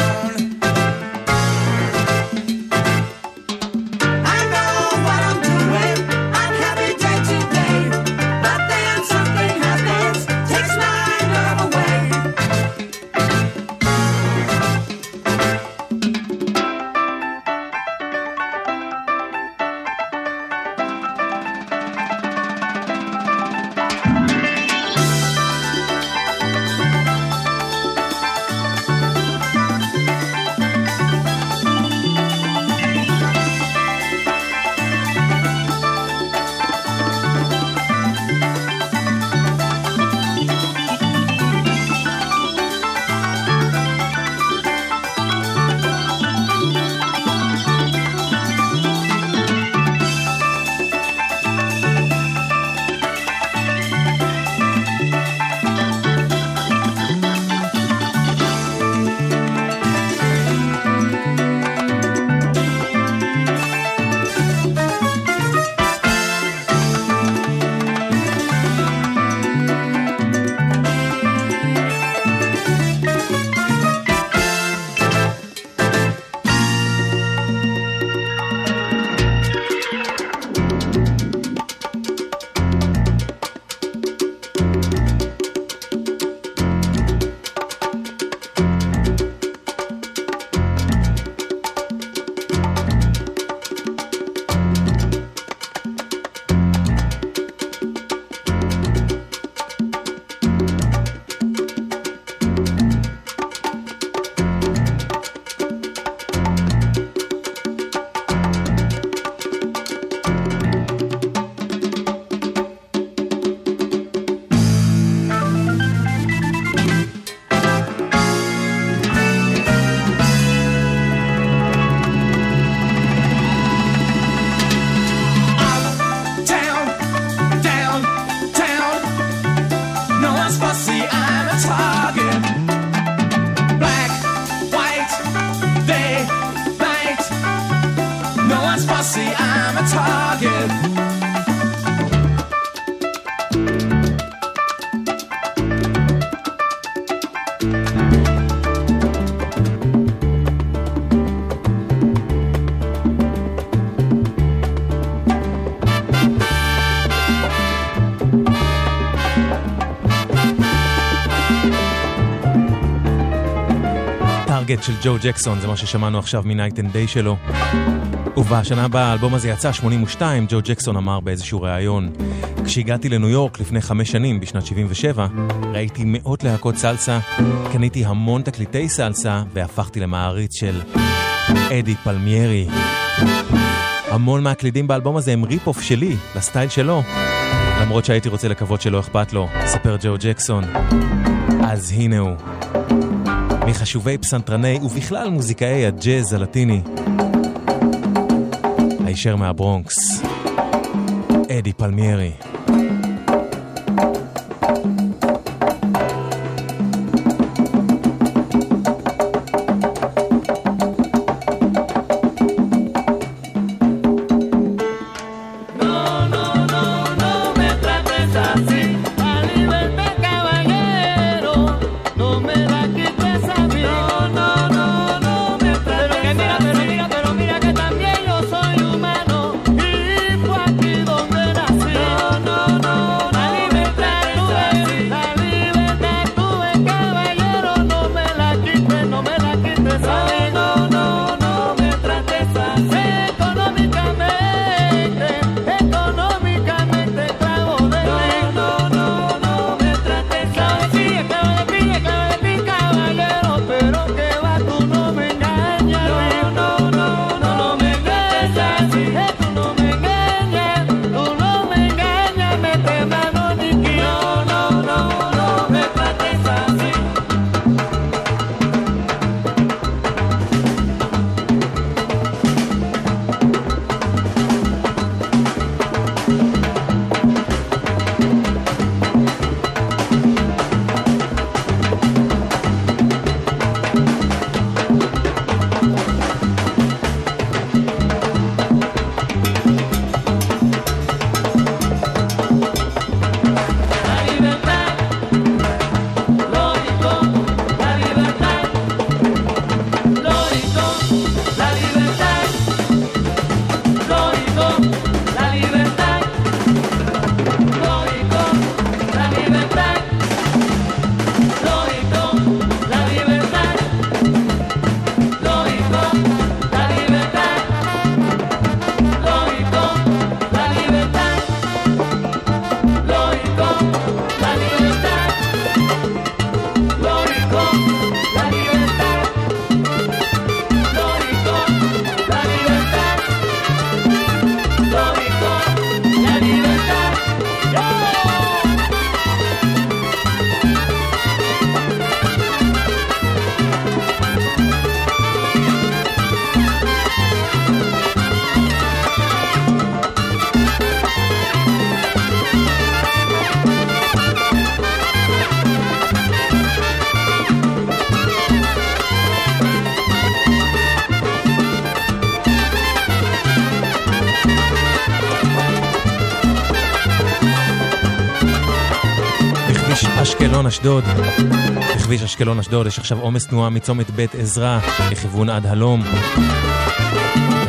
של ג'ו ג'קסון, זה מה ששמענו עכשיו מ-Night and Day שלו. ובשנה הבאה, האלבום הזה יצא 82, ג'ו ג'קסון אמר באיזשהו ראיון, כשהגעתי לניו יורק לפני 5 שנים, בשנת 77, ראיתי מאות להקות סלסה, קניתי המון תקליטי סלסה, והפכתי למעריץ של אדי פלמיירי. המון מהקלידים באלבום הזה הם ריפ-אוף שלי, לסטייל שלו. למרות שהייתי רוצה לקוות שלא אכפת לו, ספר ג'ו ג'קסון. אז הנה הוא. מחשובי פסנטרני ובכלל מוזיקאי הג'אז הלטיני, הישר מהברונקס, אדי פלמיירי. אשקלון אשדוד. בכביש אשקלון אשדוד יש עכשיו עומס תנועה מצומת בית עזרא לכיוון עד הלום.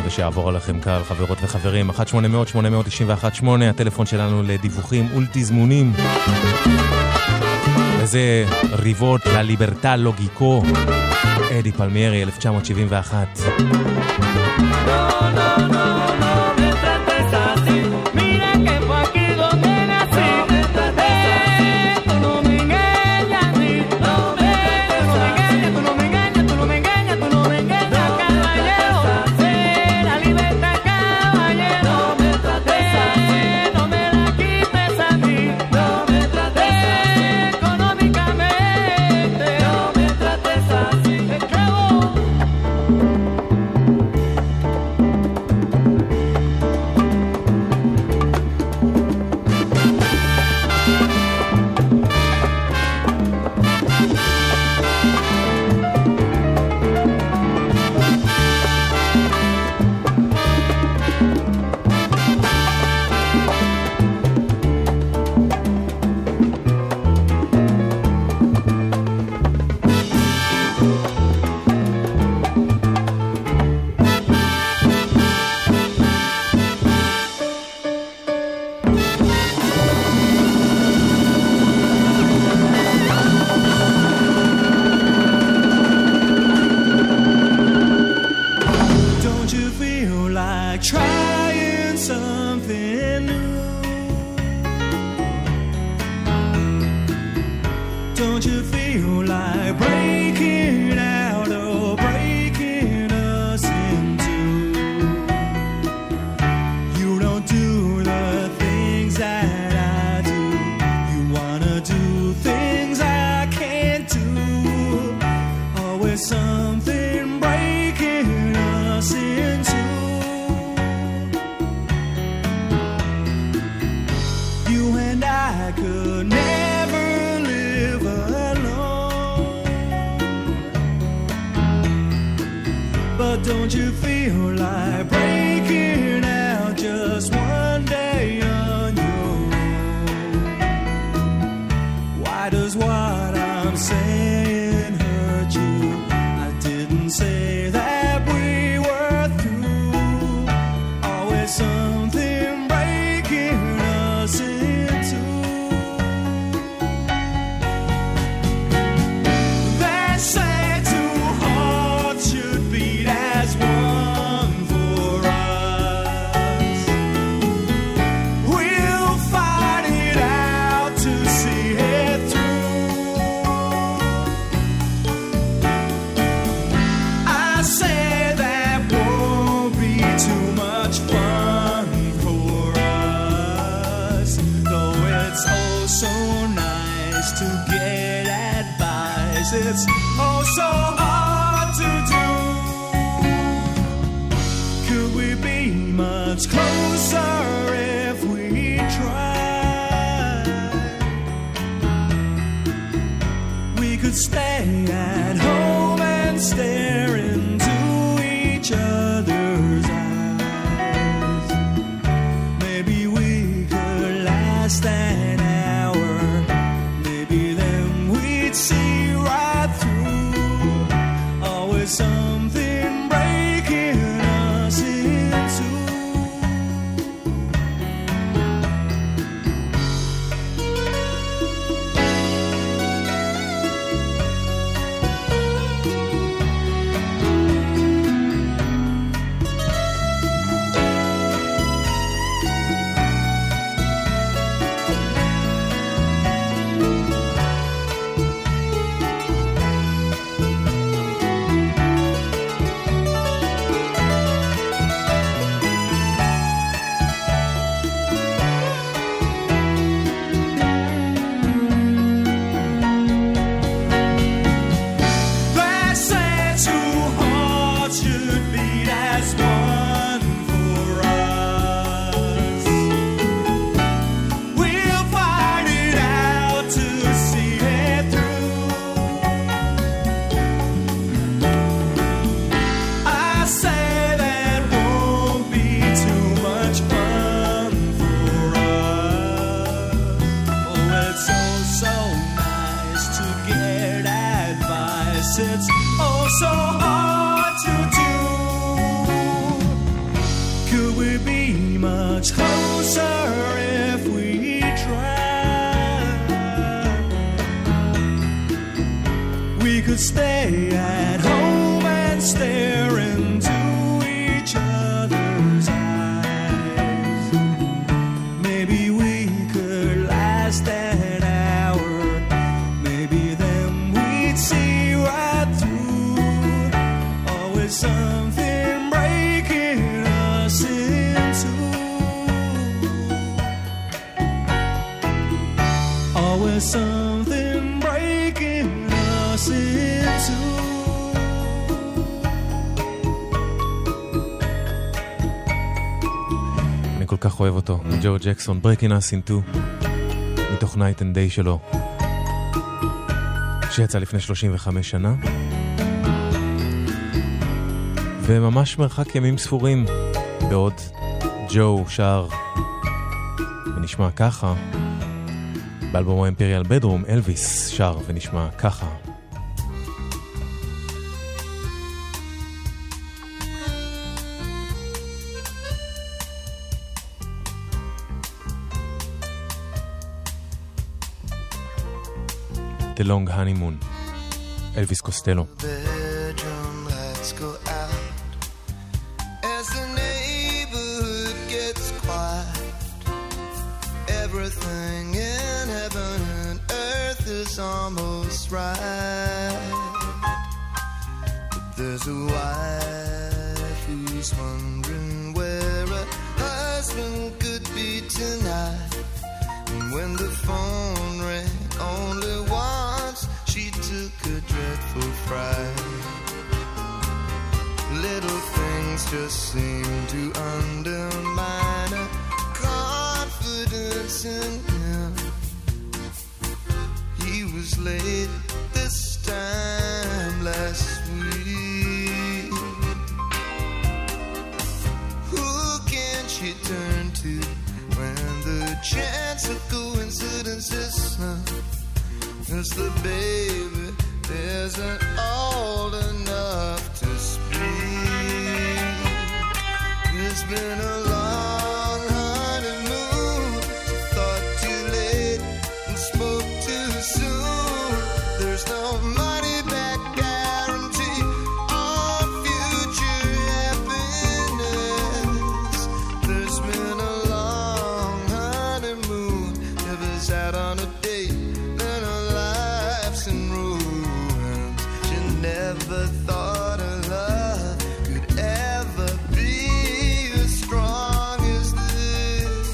שעבור עליכם קל, חברות וחברים. 1-800-891-8 הטלפון שלנו לדיווחים ולתזמונים. וזה ריבות לליברטה לוגיקו, אדי פלמיירי, 1971. so nice to get advice. It's oh so hard to do. Could we be much closer if we tried? We could stay at home and stare into each other's eyes. Maybe we could last an hour. Maybe then we'd see right through. Always something breaking us in two. Always something breaking us in two. כל כך אוהב אותו, ג'ו ג'קסון, Breaking Us Into, מתוך Night and Day שלו, שיצא לפני 35 שנה, וממש מרחק ימים ספורים, בעוד ג'ו שר, ונשמע ככה, באלבומו Imperial Bedroom, אלוויס שר ונשמע ככה. The Long Honeymoon, Elvis Costello. Bedroom lights go out as the neighborhood gets quiet. Everything in heaven and earth is almost right. But there's a wife who's wondering where a husband could be tonight. And when the phone rang only once, she took a dreadful fright. Little things just seemed to undermine her confidence in him. He was late this time last week. Who can she turn to when the chance of coincidences is the baby isn't old enough to speak? It's been a long honeymoon. She thought too late and spoke too soon. There's no money back guarantee on future happiness. There's been a long honeymoon. Never's out on a date. Never thought a love could ever be as strong as this.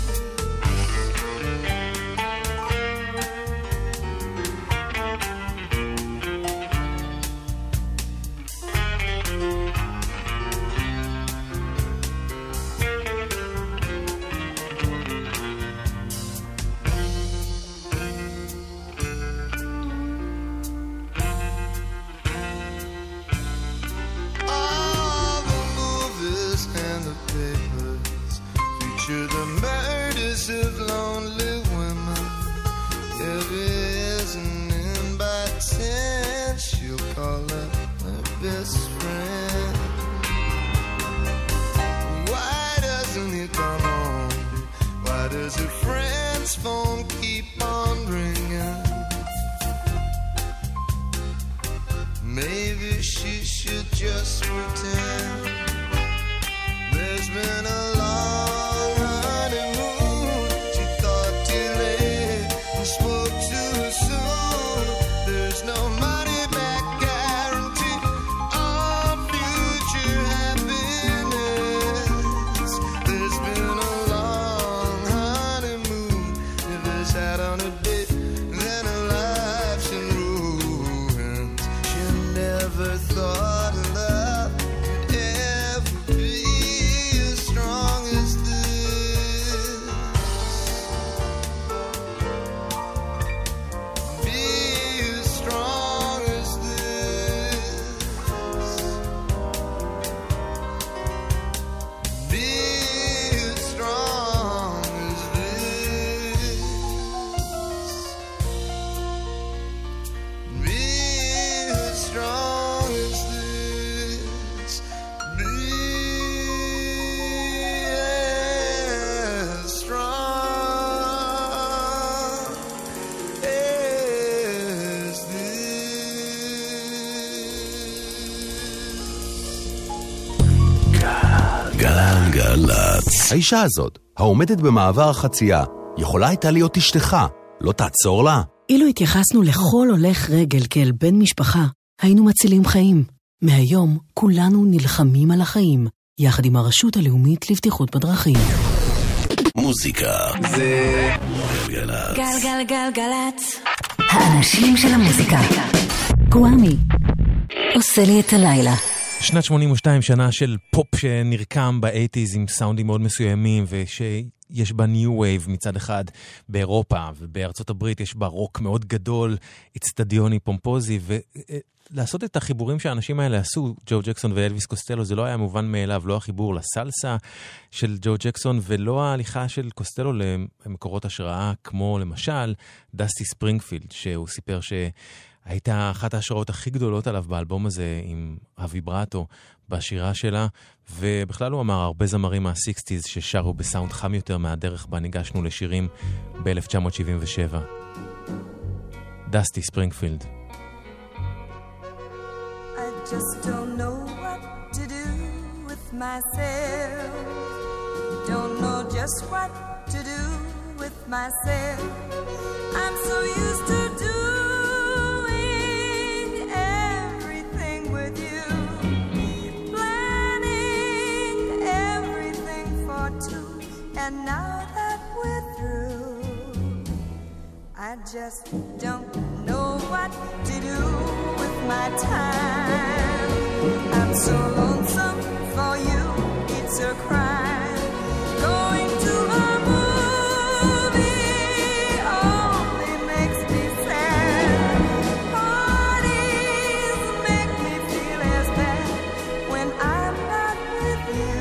Of lonely women, if it isn't in by 10, she'll call up her best friend. Why doesn't he come home? Why does her friend's phone keep on ringing? Maybe she should just pretend. There's been a long honeymoon. Spoke too soon. There's no money back guarantee on future happiness. There's been a long honeymoon. If it's out on a date, then a life's in ruins. She never thought of love גלגלצ. האישה הזאת, העומדת במעבר החצייה, יכולה הייתה להיות אשתך, לא תעצור לה? אילו התייחסנו לכל הולך רגל כאל בן משפחה, היינו מצילים חיים. מהיום כולנו נלחמים על החיים, יחד עם הרשות הלאומית לבטיחות בדרכים. מוזיקה זה גלגלצ. גלגלגלגלצ. האנשים של המוזיקה. קוואמי עושה לי את הלילה. שנת 82 שנה של פופ שנרקם ב-80s עם סאונדים מאוד מסוימים ושיש בה ניו וייב מצד אחד באירופה ובארצות הברית יש בה רוק מאוד גדול, אצטדיוני פומפוזי ולעשות את החיבורים שהאנשים האלה עשו, ג'ו ג'קסון ואלוויס קוסטלו זה לא היה מובן מאליו, לא החיבור לסלסה של ג'ו ג'קסון ולא ההליכה של קוסטלו למקורות השראה כמו למשל דסטי ספרינגפילד שהוא סיפר ש... הייתה אחת ההשראות הכי גדולות עליו באלבום הזה עם הוויברטו בשירה שלה, ובכלל הוא אמר הרבה זמרים מה-60s ששרו בסאונד חם יותר מהדרך בה ניגשנו לשירים ב-1977. דסטי ספרינגפילד. I just don't know what to do with myself, don't know just what to do with myself, I'm so used to And now that we're through, I just don't know what to do with my time. I'm so lonesome for you, it's a crime. Going to a movie only makes me sad. Parties make me feel as bad when I'm not with you.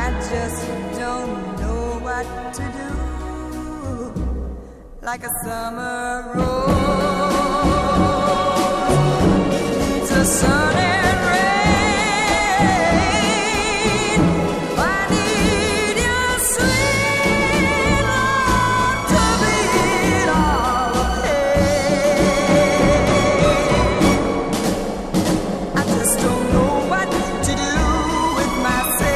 I just don't know what to do, like a summer rose, it's a sun and rain, I need your sweet love to beat all the pain, I just don't know what to do with myself.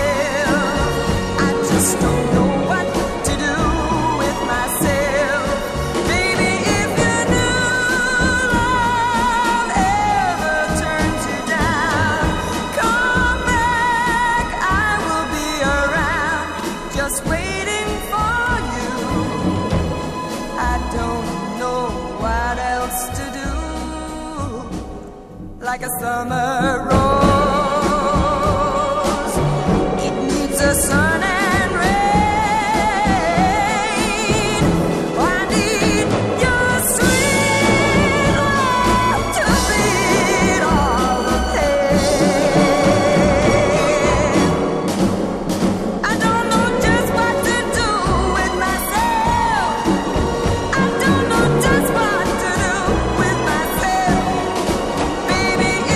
Don't know what to do with myself. Baby,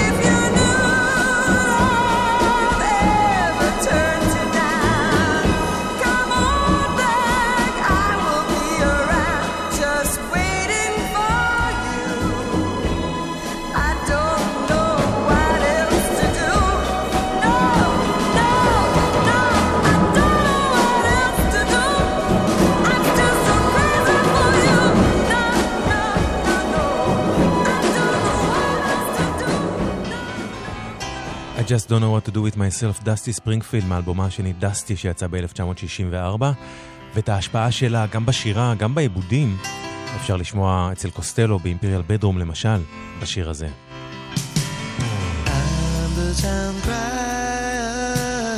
if your new love ever turns you down, come back, I will be around, just waiting for you. I don't know what else to do, like a summer rose, it needs a sun. Just don't know what to do with myself, דסטי ספרינגפילד, מאלבומה השני דסטי שיצא ב-1964, ואת ההשפעה שלה גם בשירה, גם בעיבודים, אפשר לשמוע אצל קוסטלו באימפריאל בדרום למשל, בשיר הזה. I'm the town crier,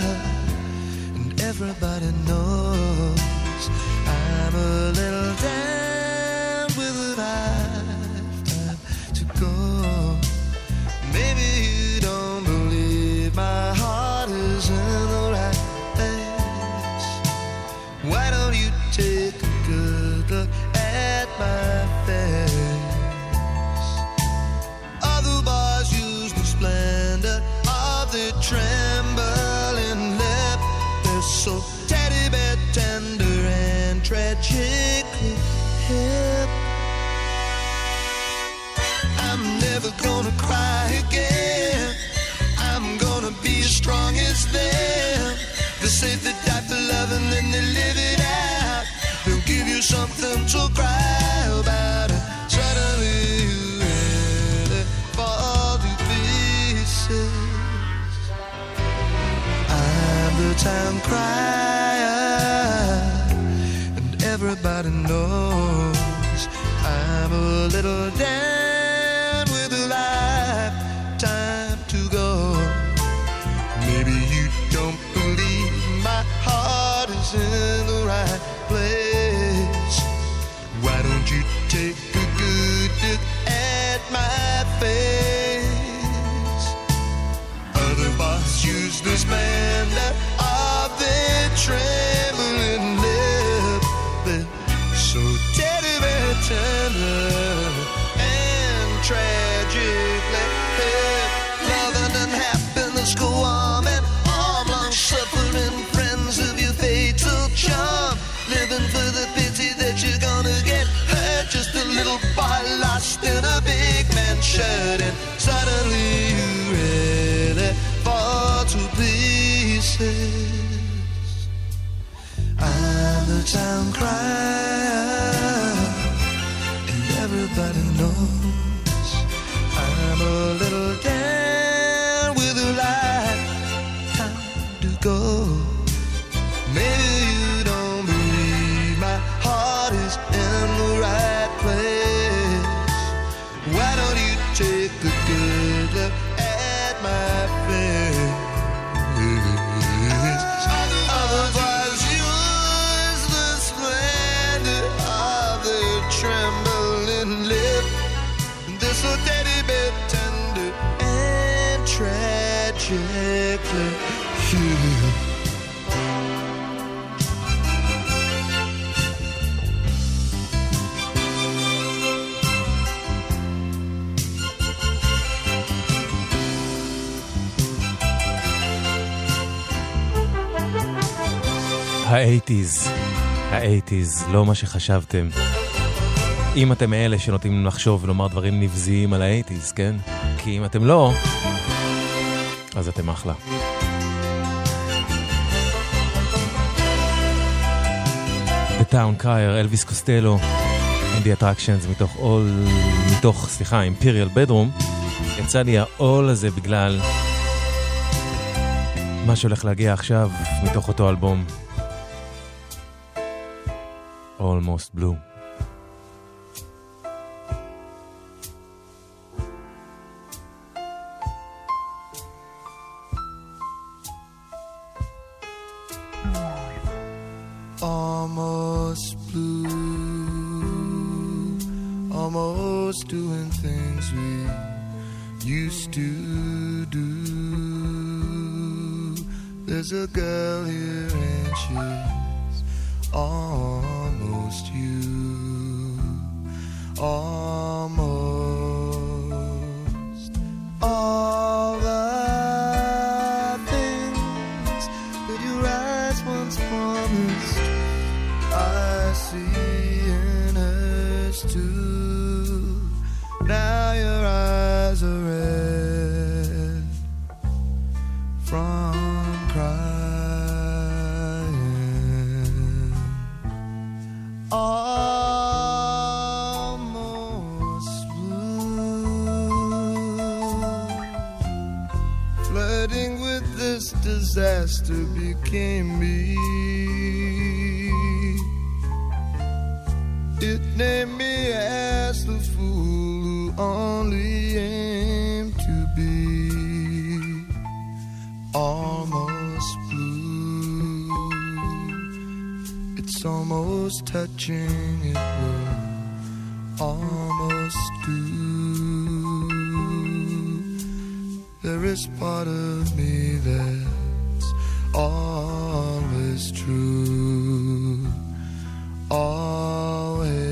and everybody knows I'm a little down with a lifetime to go. Maybe you don't My heart is in the right place. Why don't you take a good look at my face? Other boys use the splendor of the trembling lip. They're so teddy bear tender and tragically hip. I'm never settle down with a lifetime to go. Maybe you don't believe my heart is in the right place. Why don't you take a good look at my face? Other boss use the splendor of their trembling lip. They're so tender and tender and tragically hip. Loving and happiness go on and all long suffering friends of your fatal charm. Living for the pity that you're gonna get hurt. Just a little boy lost in a big man's shirt, and suddenly you really fall to pieces. I'm the town crier, and everybody knows I'm a little down with a lifetime to go. Maybe you don't believe my heart is in the right place. Why don't you take a good look at my face? Otherwise use the splendor of the trembling lip. They're so teddy bear tender and tragically human. האייטיז, לא מה שחשבתם. אם אתם אלה שנוטים לחשוב ולומר דברים נבזיים על האייטיז, כן? כי אם אתם לא, אז אתם אחלה. The Town Crier, אלוויס קוסטלו, and the Attractions מתוך Imperial Bedroom. יצא לי העול הזה בגלל מה שהולך להגיע עכשיו מתוך אותו אלבום. Almost Blue. Almost blue, almost doing things we used to do. There's a girl here and she's almost you, almost all the things that your eyes once promised. I see in hers too. Now your eyes are red from crying. Almost blue, flirting with this disaster became me. It named me as the fool who only aimed to be almost blue. It's almost touching, it will almost do. There is part of me that's always true, always.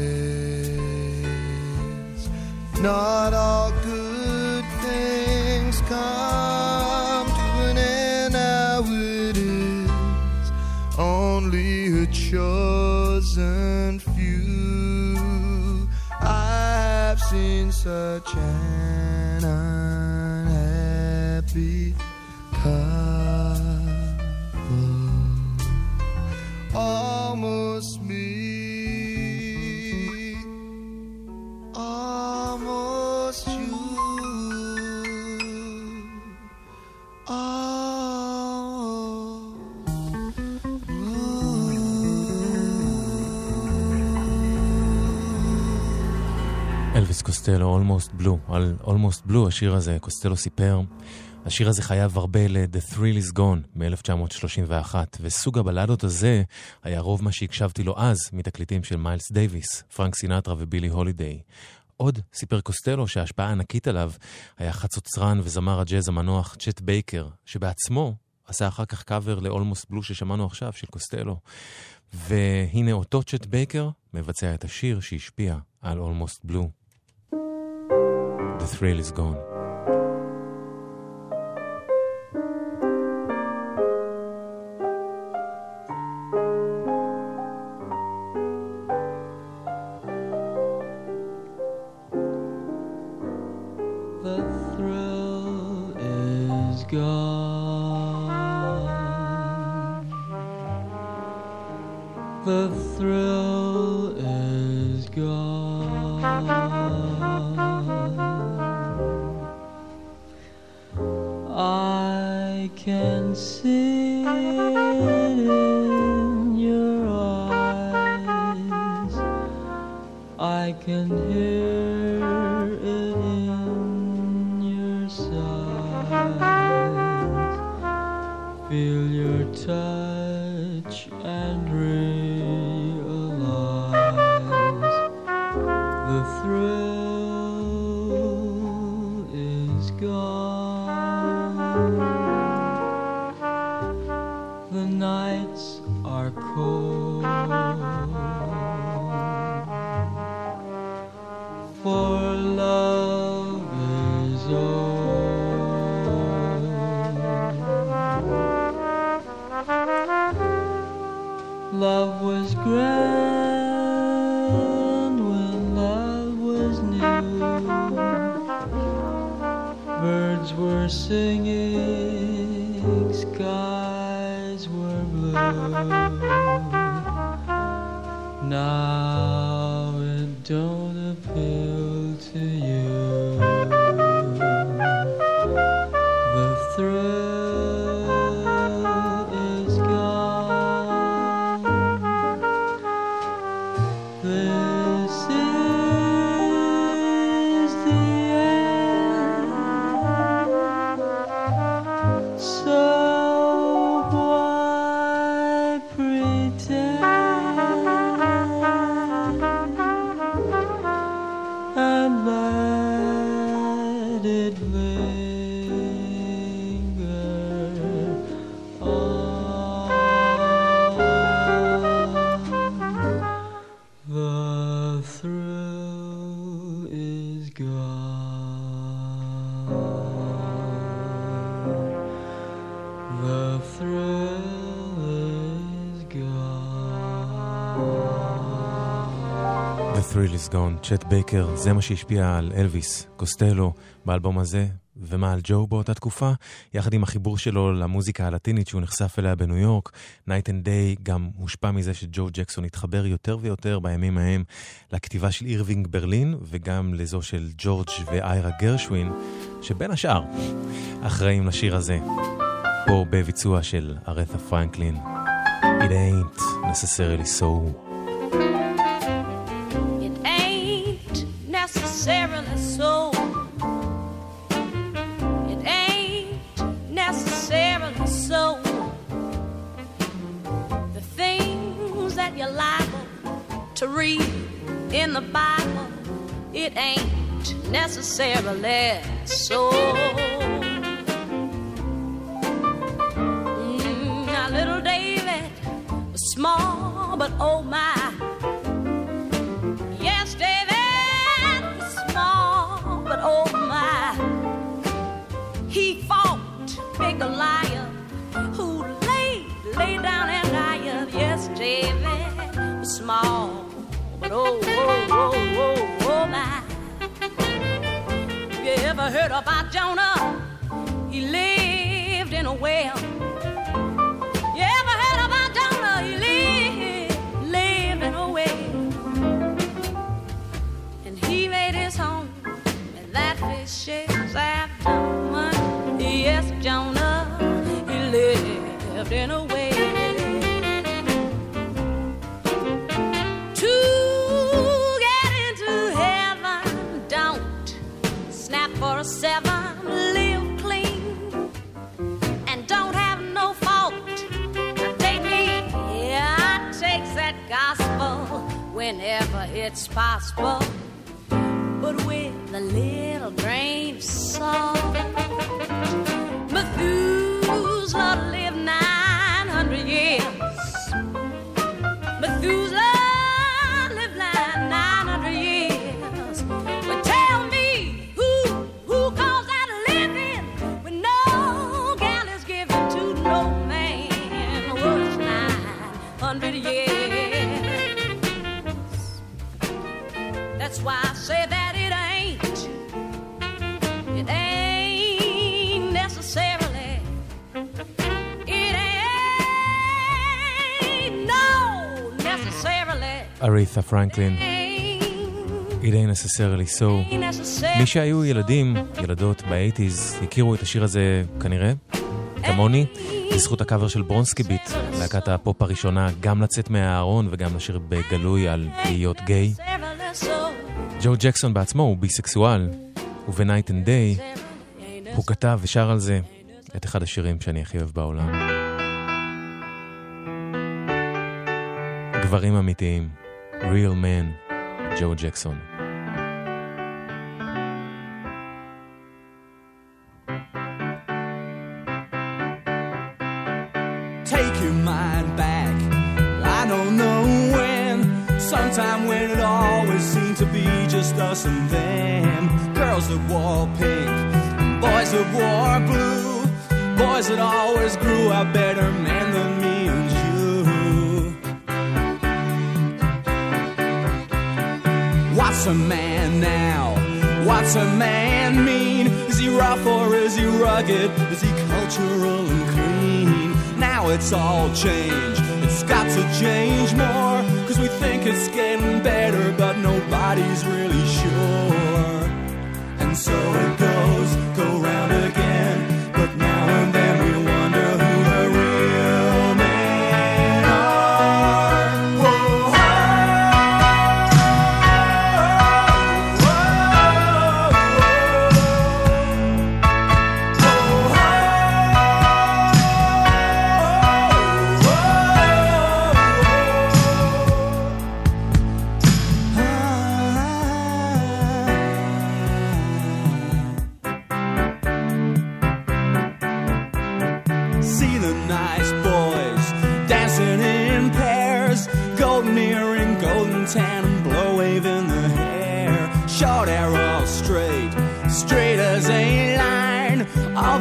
Not all good things come to an end, now it is only chosen few. I've seen such an unhappy couple, almost me, almost you, אלוויס קוסטלו, Almost Blue. על Almost Blue השיר הזה, קוסטלו סיפר, השיר הזה חייב הרבה ל-The Thrill is Gone מ-1931, וסוג הבלדות הזה היה רוב מה שהקשבתי לו אז מתקליטים של מיילס דייביס, פרנק סינטרה ובילי הולידיי. עוד סיפר קוסטלו שההשפעה הענקית עליו היה חצוצרן וזמר הג'אז המנוח צ'ט בייקר, שבעצמו עשה אחר כך קאבר ל-Almost Blue ששמענו עכשיו של קוסטלו. והנה אותו צ'ט בייקר מבצע את השיר שהשפיע על Almost Blue. The Thrill is Gone. צ'ט בייקר, זה מה שהשפיע על אלוויס קוסטלו באלבום הזה, ומה על ג'ו באותה תקופה, יחד עם החיבור שלו למוזיקה הלטינית שהוא נחשף אליה בניו יורק. Night and Day גם הושפע מזה שג'ו ג'קסון התחבר יותר ויותר בימים ההם לכתיבה של אירווינג ברלין, וגם לזו של ג'ורג' ואיירה גרשווין, שבין השאר אחראים לשיר הזה, פה בביצוע של ארתה פרנקלין. It ain't necessarily so. Necessarily so. It ain't necessarily so. The things that you're liable to read in the Bible, it ain't necessarily so. Now little David was small, but oh my. Yes, David. But oh my, he fought big Goliath, who lay down and died. Yes, David was small, but oh, oh, oh, oh, oh my. Have you ever heard about Jonah? He lived in a well. You ever heard about Jonah? He lived in a well. And he made his home. That fish is after money. Yes, Jonah, he lived in a way. To get into heaven, it's possible, but with a little grain of salt. Methuselah lived 900 years. Methuselah lived 900 years. But tell me, who calls that living when no gal is given to no man? Was 900 years. That's why I say that. אריתה פרנקלין, It Ain't Necessarily So. מי שהיו ילדים, ילדות באייטיז, הכירו את השיר הזה כנראה, כמוני, בזכות הקאבר של ברונסקי ביט, להקת הפופ הראשונה, גם לצאת מהארון וגם לשיר בגלוי על להיות גיי. ג'ו ג'קסון בעצמו הוא ביסקסואל, וב-Night and Day הוא כתב ושר על זה את אחד השירים שאני הכי אוהב בעולם. גברים אמיתיים, Real Man, ג'ו ג'קסון. Take your mind back, I don't know when, sometime when it always seemed to be just us and them. Girls that wore pink, boys that wore blue, boys that always grew a better man than me and you. What's a man now? What's a man mean? Is he rough or is he rugged? Is he cultural and clean? Now it's all changed. It's got to change more, 'cause we think it's getting better, but nobody's really sure. And so it goes, go round again, but now and then we wonder who the real men are. Whoa.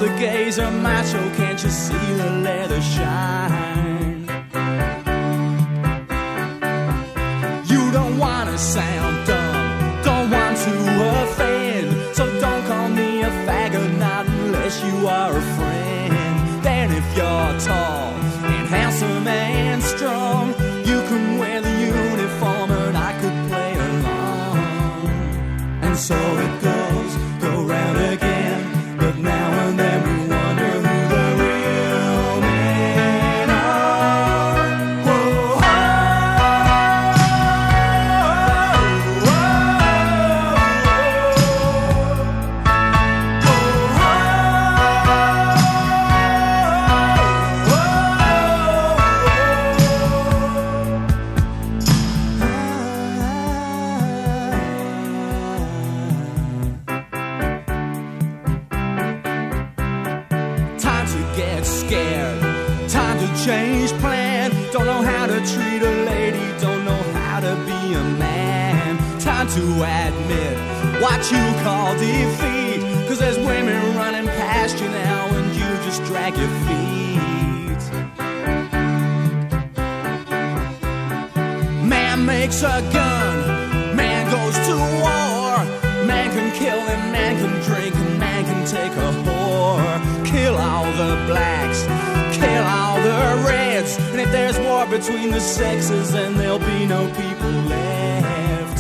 The gays are macho, can't you see the leather shine? You don't wanna sound dumb, don't want to offend, so don't call me a faggot, not unless you are a friend. Then if you're tall and handsome and strong, you can wear the uniform and I could play along. And so it goes, go round again, but now and then we wonder who the real men are. Whoa, oh, oh, oh, oh, change plan, don't know how to treat a lady, don't know how to be a man. Time to admit what you call defeat, 'cause there's women running past you now and you just drag your feet. Man makes a gun, man goes to war, man can kill and man can drink and man can take a whore. Kill all the blacks, kill all the reds, and if there's war between the sexes, then there'll be no people left.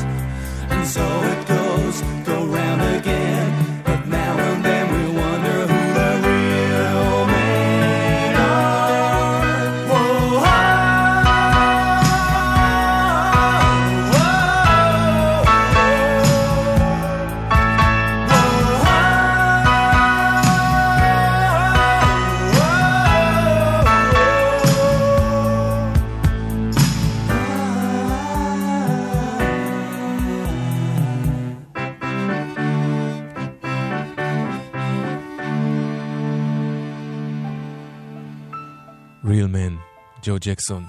And so it goes, go round again, but now and then we wonder who the real men are. Whoa, oh, oh, oh, oh, oh. Real Man, ג'ו ג'קסון.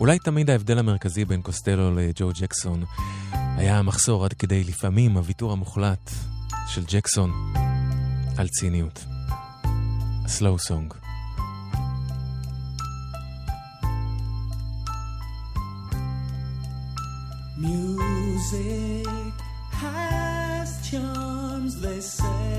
אולי תמיד ההבדל המרכזי בין קוסטלו לג'ו ג'קסון היה המחסור עד כדי לפעמים הוויתור המוחלט של ג'קסון על ציניות. A slow song. Music has charms, they say,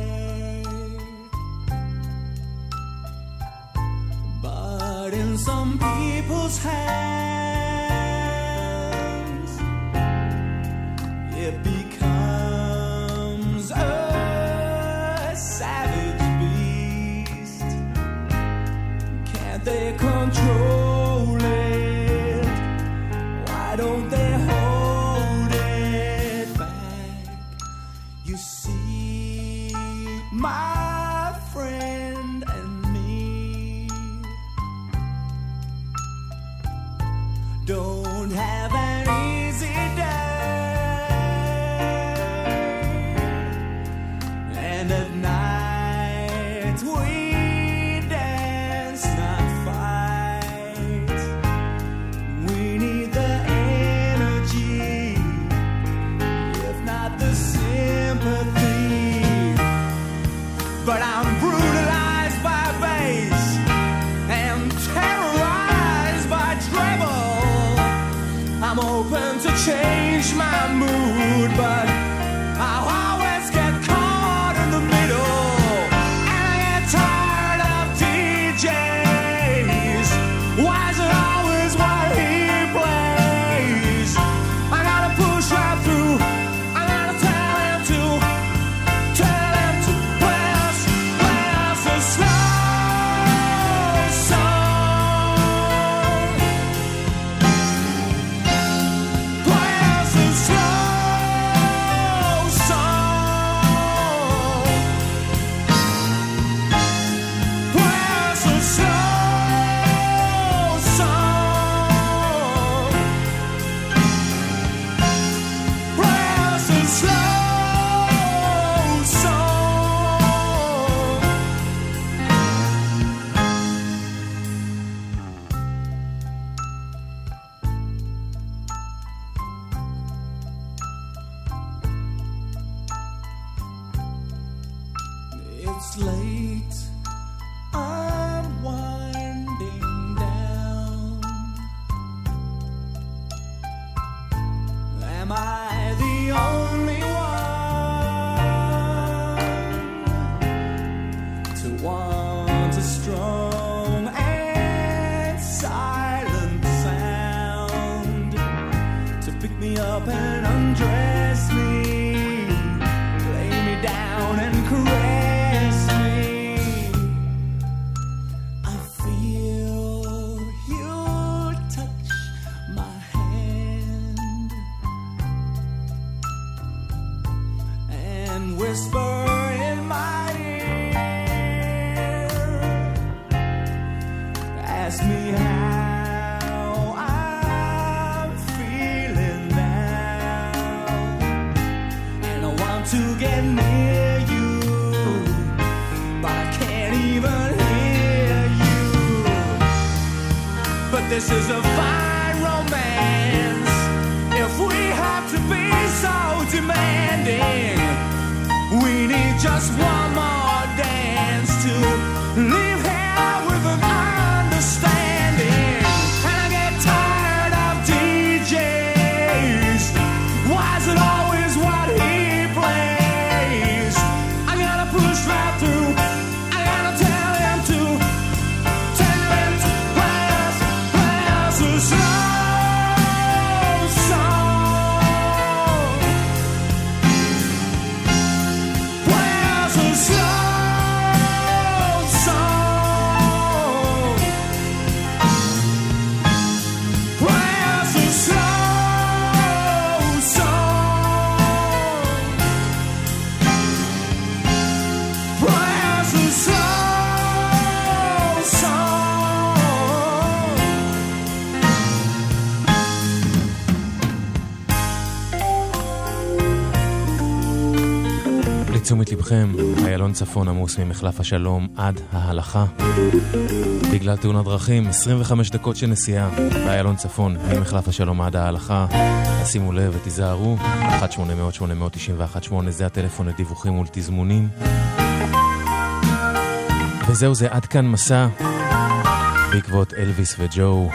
but in some people's hands it becomes a savage beast. Can't they control it? Why don't they hold it back? You see, my friend and me don't have an easy day, and at night we dance, not fight. We need the energy, if not the sympathy. But I'm brutalized by bass and terrorized by treble. I'm open to change my mood, but I always get caught in the middle. And I get tired of DJs. Why is it always what he plays? I gotta push right through. I gotta tell him to play us a slow song. Play us a slow song. Play us a slow song. Play us a slow song. It's late, I'm winding down. Am I the only one to want a strong and silent sound to pick me up and undress me, lay me down and caress me? I feel you touch my hand and whisper in my ear, ask me how I'm feeling now. And I want to get near you, but I can't even hear you. But this is a fine romance, if we have to be so demanding. We need just one more dance to leave here with an understanding. And I get tired of DJs. Why is it always what he plays? I gotta push right through. I gotta tell him to play us a slow song. Play us a לתשומת לבכם, איילון צפון עמוס ממחלף השלום עד ההלכה בגלל תאונת דרכים. 25 דקות של נסיעה באיילון צפון ממחלף השלום עד ההלכה. שימו לב ותיזהרו. 1-800-891-8 זה הטלפון לדיווחים ולתזמונים. וזהו, זה עד כאן מסע בעקבות אלוויס וג'ו,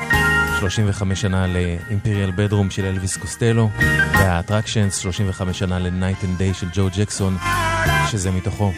35 שנה לאימפריאל בדרום של אלוויס קוסטלו, והאטרקשנס, 35 שנה לנייט אנד דיי של ג'ו ג'קסון, שזה מתוכו.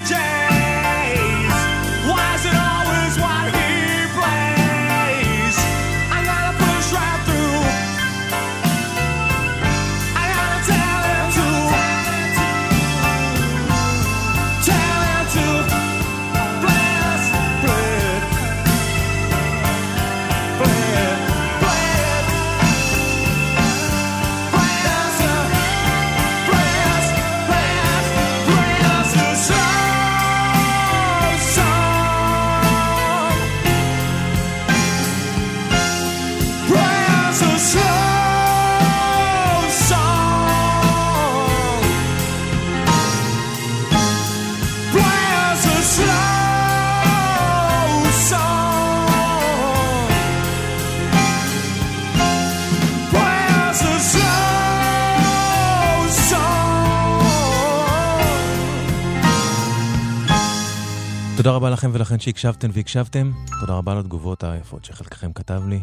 תודה רבה לכם ולכן שהקשבתם והקשבתם. תודה רבה על התגובות היפות שחלקכם כתב לי.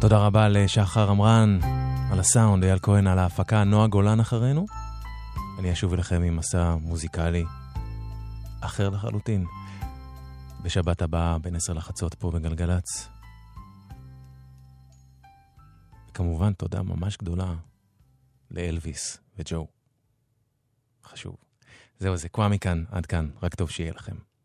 תודה רבה לשחר אמרן על הסאונד, אייל כהן על ההפקה, נועה גולן אחרינו. אני אשוב אליכם עם מסע מוזיקלי אחר לחלוטין בשבת הבאה בין 10:00 פה בגלגלצ. וכמובן תודה ממש גדולה לאלוויס וג'ו, חשוב. זהו, זה קוואמי כאן, עד כאן, רק טוב שיהיה לכם.